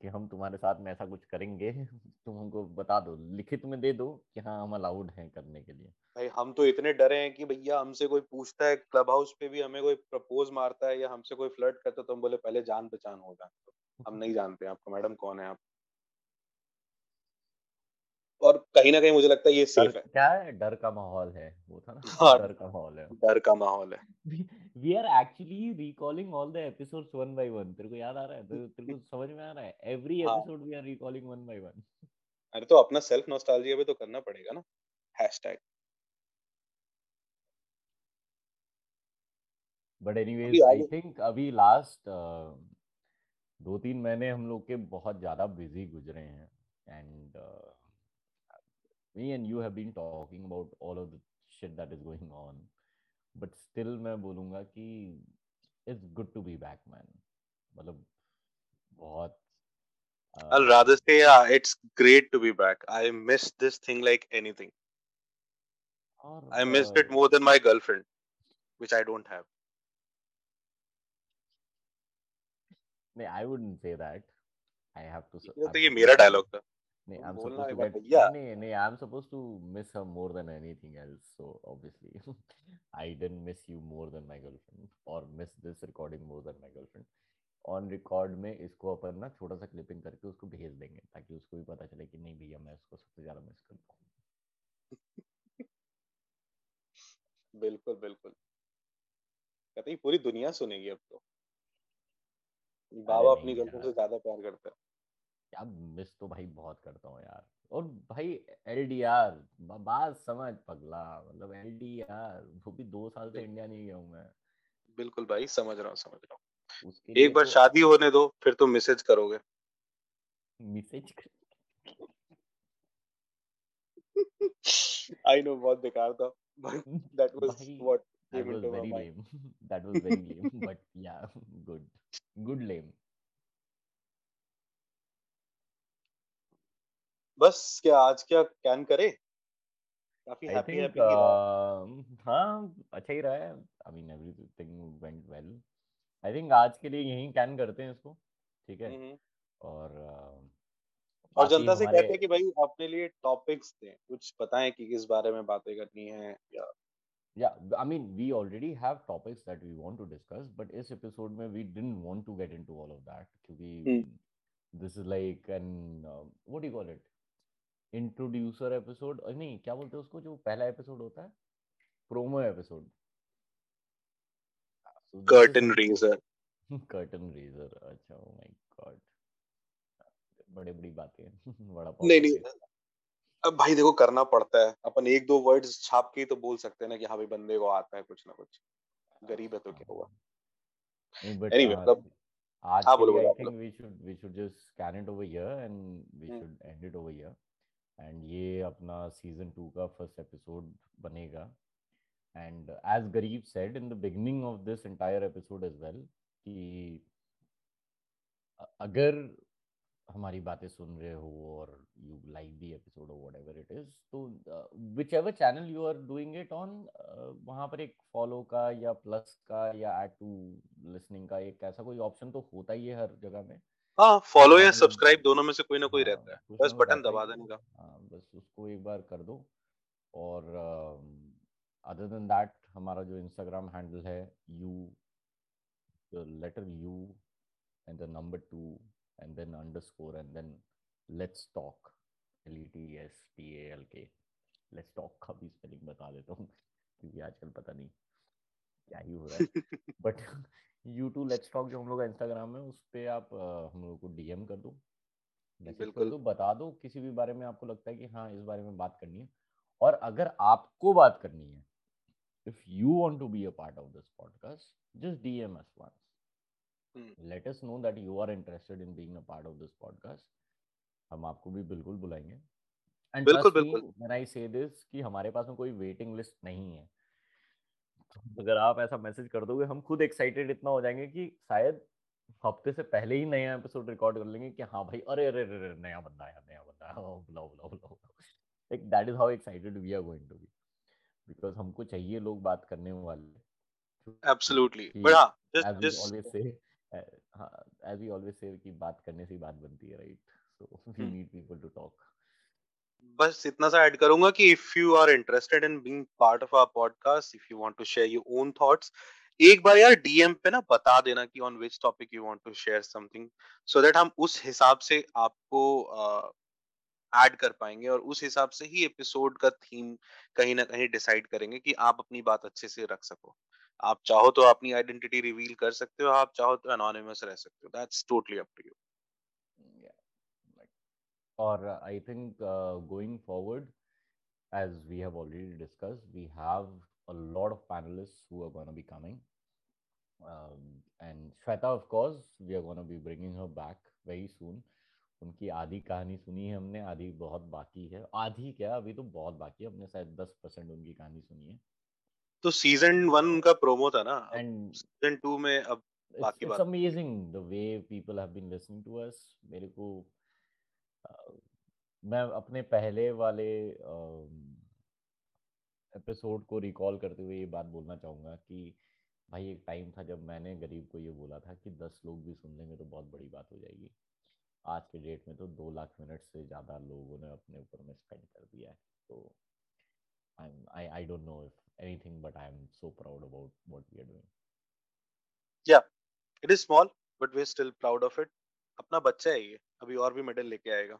कि हम तुम्हारे साथ में ऐसा कुछ करेंगे, तुम हमको बता दो, लिखित में दे दो कि हाँ हम अलाउड हैं करने के लिए. भाई हम तो इतने डरे हैं कि भैया हमसे कोई पूछता है क्लब हाउस पे भी, हमें कोई प्रपोज मारता है या हमसे कोई फ्लर्ट करता है तो हम बोले पहले जान पहचान हो जाए, हम नहीं जानते आपको मैडम कौन है आप. और कहीं ना कहीं मुझे लगता है ये सेफ है. क्या है, डर का माहौल है वो था ना, डर का माहौल है, डर का माहौल है. We are actually recalling all the episodes one by one. तेरे को याद आ रहा है, तेरे को समझ में आ रहा है, every episode we are recalling one by one. अरे तो अपना सेल्फ नॉस्टैल्जिया भी तो करना पड़ेगा ना. Hashtag but anyways I think अभी लास्ट दो तीन महीने हम लोग के बहुत ज्यादा बिजी गुजरे हैं and me and you have been talking about all of the shit that is going on, but still मैं बोलूँगा कि it's good to be back man. मतलब बहुत uh, I'll rather say yeah, it's great to be back. I miss this thing like anything. और, I missed uh, it more than my girlfriend, which I don't have. नहीं, I wouldn't say that. I have to. ये तो ये मेरा dialogue था. No, I'm supposed to get, yeah. no, no, I'm supposed to miss her more than anything else. So obviously, I didn't miss you more than my girlfriend, or miss this recording more than my girlfriend. On record में इसको अपन ना छोटा सा clipping करके उसको भेज देंगे ताकि उसको भी पता चले कि नहीं भैया मैं उसको सबसे ज़्यादा miss करता हूँ. बिल्कुल बिल्कुल. कहते हैं पूरी दुनिया सुनेगी अब तो. बाबा अपनी गर्लफ्रेंड से ज़्यादा प्यार करता है. अब मिस तो भाई बहुत करता हूँ यार. और भाई एलडीआर बात समझ पगला, मतलब एलडीआर वो भी दो साल से इंडिया नहीं गया हूँ मैं. बिल्कुल भाई समझ रहा हूँ समझ रहा हूँ. एक बार तो... शादी होने दो फिर तुम मैसेज करोगे. मैसेज आई नो बहुत बेकार था but that was what that was very lame that was very lame but yeah good good lame. बस क्या आज क्या कैन करे काफी हैप्पी हैप्पी हाँ अच्छा ही रहा है. I mean everything went well. I think आज के लिए यही कैन करते हैं इसको. ठीक है mm-hmm. और uh, और जनता से कहते हैं कि भाई अपने लिए टॉपिक्स दें, कुछ बताएं कि किस बारे में बातें करनी है या या I mean we already have topics that we want to discuss but इस एपिसोड में we didn't want to get into all of that क्योंकि this is like an what do you call it introducer episode नहीं क्या बोलते हैं उसको जो पहला एपिसोड होता है promo episode. Curtain raiser curtain raiser अच्छा ओ माय गॉड बड़े बड़ी बातें बड़ा नहीं नहीं अब भाई देखो करना पड़ता है. अपन एक दो वर्ड्स छाप के तो बोल सकते हैं ना कि हाँ भाई बंदे को आता है कुछ ना कुछ. गरीब है तो क्या हुआ. एनीवे मतलब आज I think we should we should just scan it over here and we should end it over here and ये अपना सीजन टू का फर्स्ट एपिसोड बनेगा. एंड एज गरीब said in the beginning of this entire episode as well कि अगर हमारी बातें सुन रहे हो और यू लाइक दी एपिसोड और वट एवर इट इज तो whichever channel you are doing it on वहाँ पर एक फॉलो का या प्लस का या ऐड टू लिसनिंग का एक ऐसा कोई ऑप्शन तो होता ही है हर जगह में. हाँ फॉलो या सब्सक्राइब दोनों में से कोई ना कोई रहता है. बस बटन दबा देने का. हाँ बस उसको एक बार कर दो. और अदर देन दैट हमारा जो इंस्टाग्राम हैंडल है you the letter U and the number two and then underscore and then let's talk L E T S T A L K let's talk का भी स्पेलिंग बता देता हूँ क्योंकि आजकल पता नहीं क्या ही हो रहा है but you too let's talk जो हम लोग इंस्टाग्राम में उस पर आप हम लोग को डीएम कर दो, मैसेज कर दो, बता दो किसी भी बारे में आपको लगता है कि हाँ इस बारे में बात करनी है। और अगर आपको बात करनी है if you want to be a part of this podcast just D M us once hmm. let us know that you are interested in being a part of this podcast हम आपको भी बिल्कुल बुलाएंगे and बिल्कुल, trust बिल्कुल. me when I say this कि हमारे पास में कोई waiting list नहीं है। अगर आप ऐसा मैसेज कर दोगे हम खुद एक्साइटेड इतना हो जाएंगे कि शायद हफ्ते से पहले ही नया एपिसोड रिकॉर्ड कर लेंगे कि हाँ भाई अरे अरे अरे नया बंदा आया नया बंदा आया बुलाओ बुलाओ बुलाओ like that is how excited we are going to be because हमको चाहिए लोग बात करने वाले। Absolutely, but हाँ, just just always say, as we always say कि बात करने से ही बात बनती है, right? So we need people to talk. बस इतना सा ऐड करूँगा कि if you are interested in being part of our podcast, if you want to share your own thoughts, एक बार यार D M पे ना बता देना कि on which topic you want to share something, so that हम उस हिसाब से आपको ऐड कर पाएंगे और उस हिसाब से ही एपिसोड का थीम कहीं ना कहीं डिसाइड करेंगे कि आप अपनी बात अच्छे से रख सको। आप चाहो तो अपनी आइडेंटिटी रिवील कर सकते हो, आप चाहो तो एनोनिमस रह सकते हो, that's totally up to you. और I think going forward as we have already discussed we have a lot of panelists who are gonna be coming and Shweta of course we are gonna be bringing her back very soon. उनकी आधी कहानी सुनी है हमने, आधी बहुत बाकी है, आधी क्या अभी तो बहुत बाकी है, हमने शायद दस परसेंट उनकी कहानी सुनी है। तो सीजन वन उनका प्रोमो था ना, एंड सीजन टू में अब बाकी बात। It's amazing the way people have been listening to us। मेरे को मैं अपने पहले वाले एपिसोड को रिकॉल करते हुए ये बात बोलना चाहूँगा कि भाई एक टाइम था जब मैंने गरीब को ये बोला था कि दस लोग भी सुन लेंगे तो बहुत बड़ी बात हो जाएगी। आज के डेट में तो दो लाख मिनट से ज़्यादा लोगों ने अपने ऊपर में स्पेंड कर दिया है, तो I I I don't know if anything but I am so proud about what we are doing. Yeah it is small but we are still proud of it. अपना बच्चा है ये, अभी और भी मेडल लेके आएगा।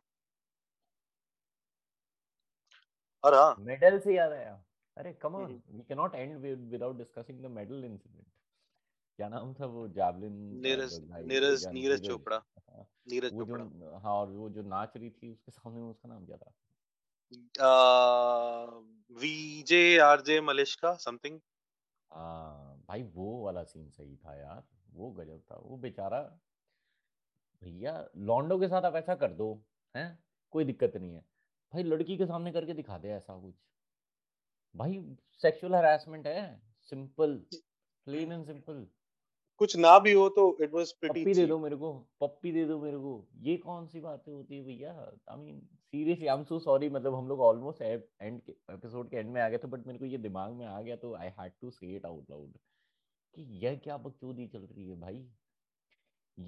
और हाँ मेडल से याद आया, अरे come on we can not end without discussing the medal incident. क्या नाम था वो जैवलिन, नीरज नीरज नीरज चोपड़ा नीरज चोपड़ा हाँ, और वो जो नाच रही थी उसके सामने उसका नाम क्या था, वीजे आरजे मलेशका समथिंग। भाई वो वाला सीन सही था यार, वो गजब था। वो बेचारा भैया लॉन्डो के साथ आप ऐसा कर दो हैं कोई दिक्कत नहीं है, भाई लड़की के सामने करके दिखा दे ऐसा कुछ, भाई सेक्सुअल हैरेसमेंट है, सिंपल प्लेन एंड सिंपल। कुछ ना भी हो तो it was pretty cheap. दे दो मेरे को पप्पी, दे दो मेरे को, ये कौन सी बातें होती है भैया। I mean seriously I'm so sorry, मतलब हम लोग almost end के episode के end में आ गए थे, but मेरे को ये दिमाग में आ गया तो I had to say it out loud कि यह क्या बकचोदी चल रही है भाई।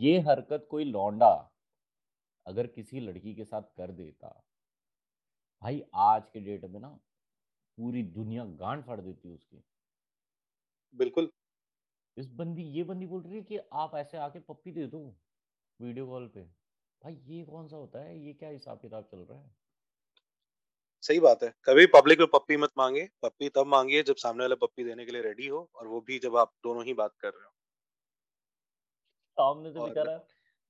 ये हरकत कोई लौंडा अगर किसी लड़की के साथ कर देता भाई आज के डेट में ना पूरी दुनिया गांड फाड़ देती उसकी। बिल्कुल, इस बंदी ये बंदी बोल रही है कि आप ऐसे आके पप्पी दे दो वीडियो कॉल पे, भाई ये कौन सा होता है, ये क्या हिसाब किताब चल रहा है। सही बात है, कभी पब्लिक में पप्पी मत मांगे। पप्पी तब मांगिए जब सामने वाला पप्पी देने के लिए रेडी हो, और वो भी जब आप दोनों ही बात कर रहे हो। सामने से बेचारा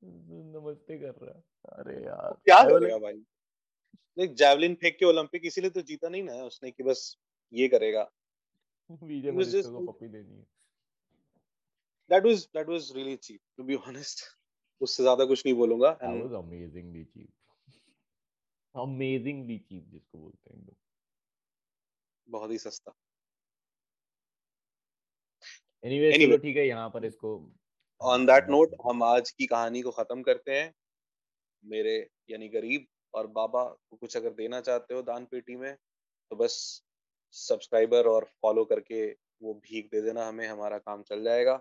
नमस्ते कर रहा है, अरे यार क्या करेगा भाई। देख जैवलिन फेंक के ओलंपिक इसीलिए तो जीता नहीं ना उसने कि बस ये करेगा। That was that was really cheap, to be honest. उससे ज़्यादा कुछ नहीं बोलूँगा। That was amazingly cheap. Amazingly cheap जिसको बोलते हैं लोग। बहुत ही सस्ता। Anyway, चलो ठीक है यहाँ पर इसको। On that note, हम आज की कहानी को खत्म करते हैं। मेरे यानी गरीब और बाबा को कुछ अगर देना चाहते हो दान पेटी में तो बस सब्सक्राइबर और फॉलो करके वो भीख दे देना हमें, हमारा काम चल जाएगा।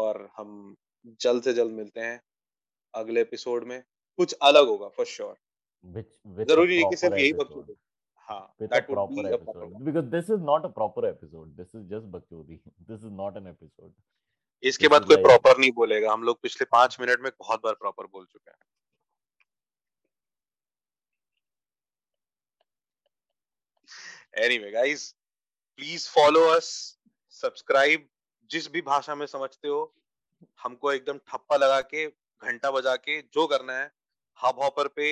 और हम जल्द से जल्द मिलते हैं अगले एपिसोड में, कुछ अलग होगा फॉर श्योर। जरूरी नहीं कि सिर्फ यही बकचोदी, with a proper be episode. A proper... Because this is not a proper episode. This is just bakchodi. This is not an episode. इसके बाद कोई प्रॉपर नहीं बोलेगा. हम लोग पिछले पांच मिनट में बहुत बार प्रॉपर बोल चुके हैं. Anyway, guys, please follow us, subscribe. जिस भी भाषा में समझते हो, हमको एकदम ठप्पा लगा के घंटा बजा के जो करना है, हबहॉपर पे,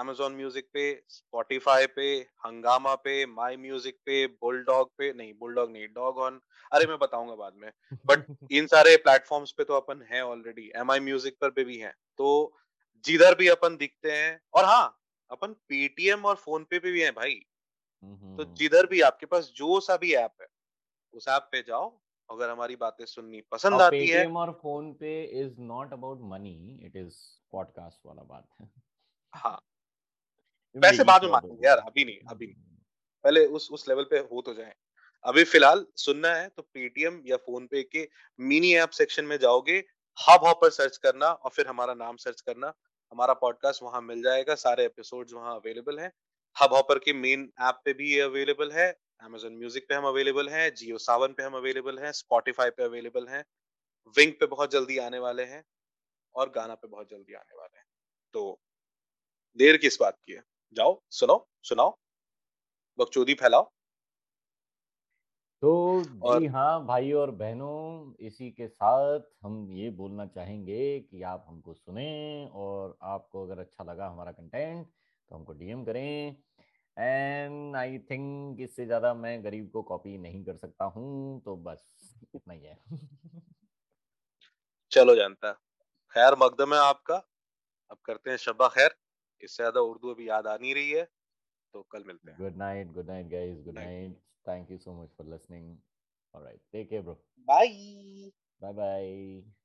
Amazon Music पे, Spotify पे, हंगामा पे, माई म्यूजिक पे, बुलडॉग पे, नहीं बुलडॉग नहीं डॉग ऑन, अरे मैं बताऊंगा बाद में, बट इन सारे प्लेटफॉर्म्स पे तो अपन है ऑलरेडी, एम आई म्यूजिक पर पे भी है, तो जिधर भी अपन दिखते हैं. और हाँ, अपन पेटीएम और फोन पे भी है भाई, तो जिधर भी आपके पास जो सा भी ऐप है उस ऐप पे जाओ. अगर हमारी बातें सुननी पसंद आती है, पेटीएम और PhonePe is not about money, it is podcast वाला बात है. हाँ, पैसे बाद में मांगेंगे यार, अभी नहीं, अभी पहले उस उस लेवल पे हो तो जाए. अभी फिलहाल सुनना है तो पेटीएम या फोन पे के मिनी ऐप सेक्शन में जाओगे, हबहॉपर सर्च करना और फिर हमारा नाम सर्च करना, हमारा पॉडकास्ट वहां मिल जाएगा, सारे एपिसोड्स वहां अवेलेबल हैं. हबहॉपर के मेन ऐप पे भी अवेलेबल है, Amazon Music पे हम अवेलेबल हैं, JioSaavn पे हम अवेलेबल हैं, Spotify पे अवेलेबल हैं, Wink पे बहुत जल्दी आने वाले हैं और गाना पे बहुत जल्दी आने वाले हैं. तो देर किस बात की है, जाओ सुनो, सुनाओ, बकचोदी फैलाओ. तो जी हाँ भाई और बहनों, इसी के साथ हम ये बोलना चाहेंगे कि आप हमको सुने और आपको अगर अच्छा लगा हमारा कंटेंट तो हमको डीएम करें. एंड आई थिंक इससे ज्यादा मैं गरीब को कॉपी नहीं कर सकता हूँ, तो बस इतना ही है. चलो जानता, खैर मकदम है आपका, अब करते हैं शब्बा खैर. इससे ज्यादा उर्दू अभी याद आ नहीं रही है, तो कल मिलते हैं. Good night, good night guys, good night. Thank you so much for listening. Alright, take care bro, bye bye bye.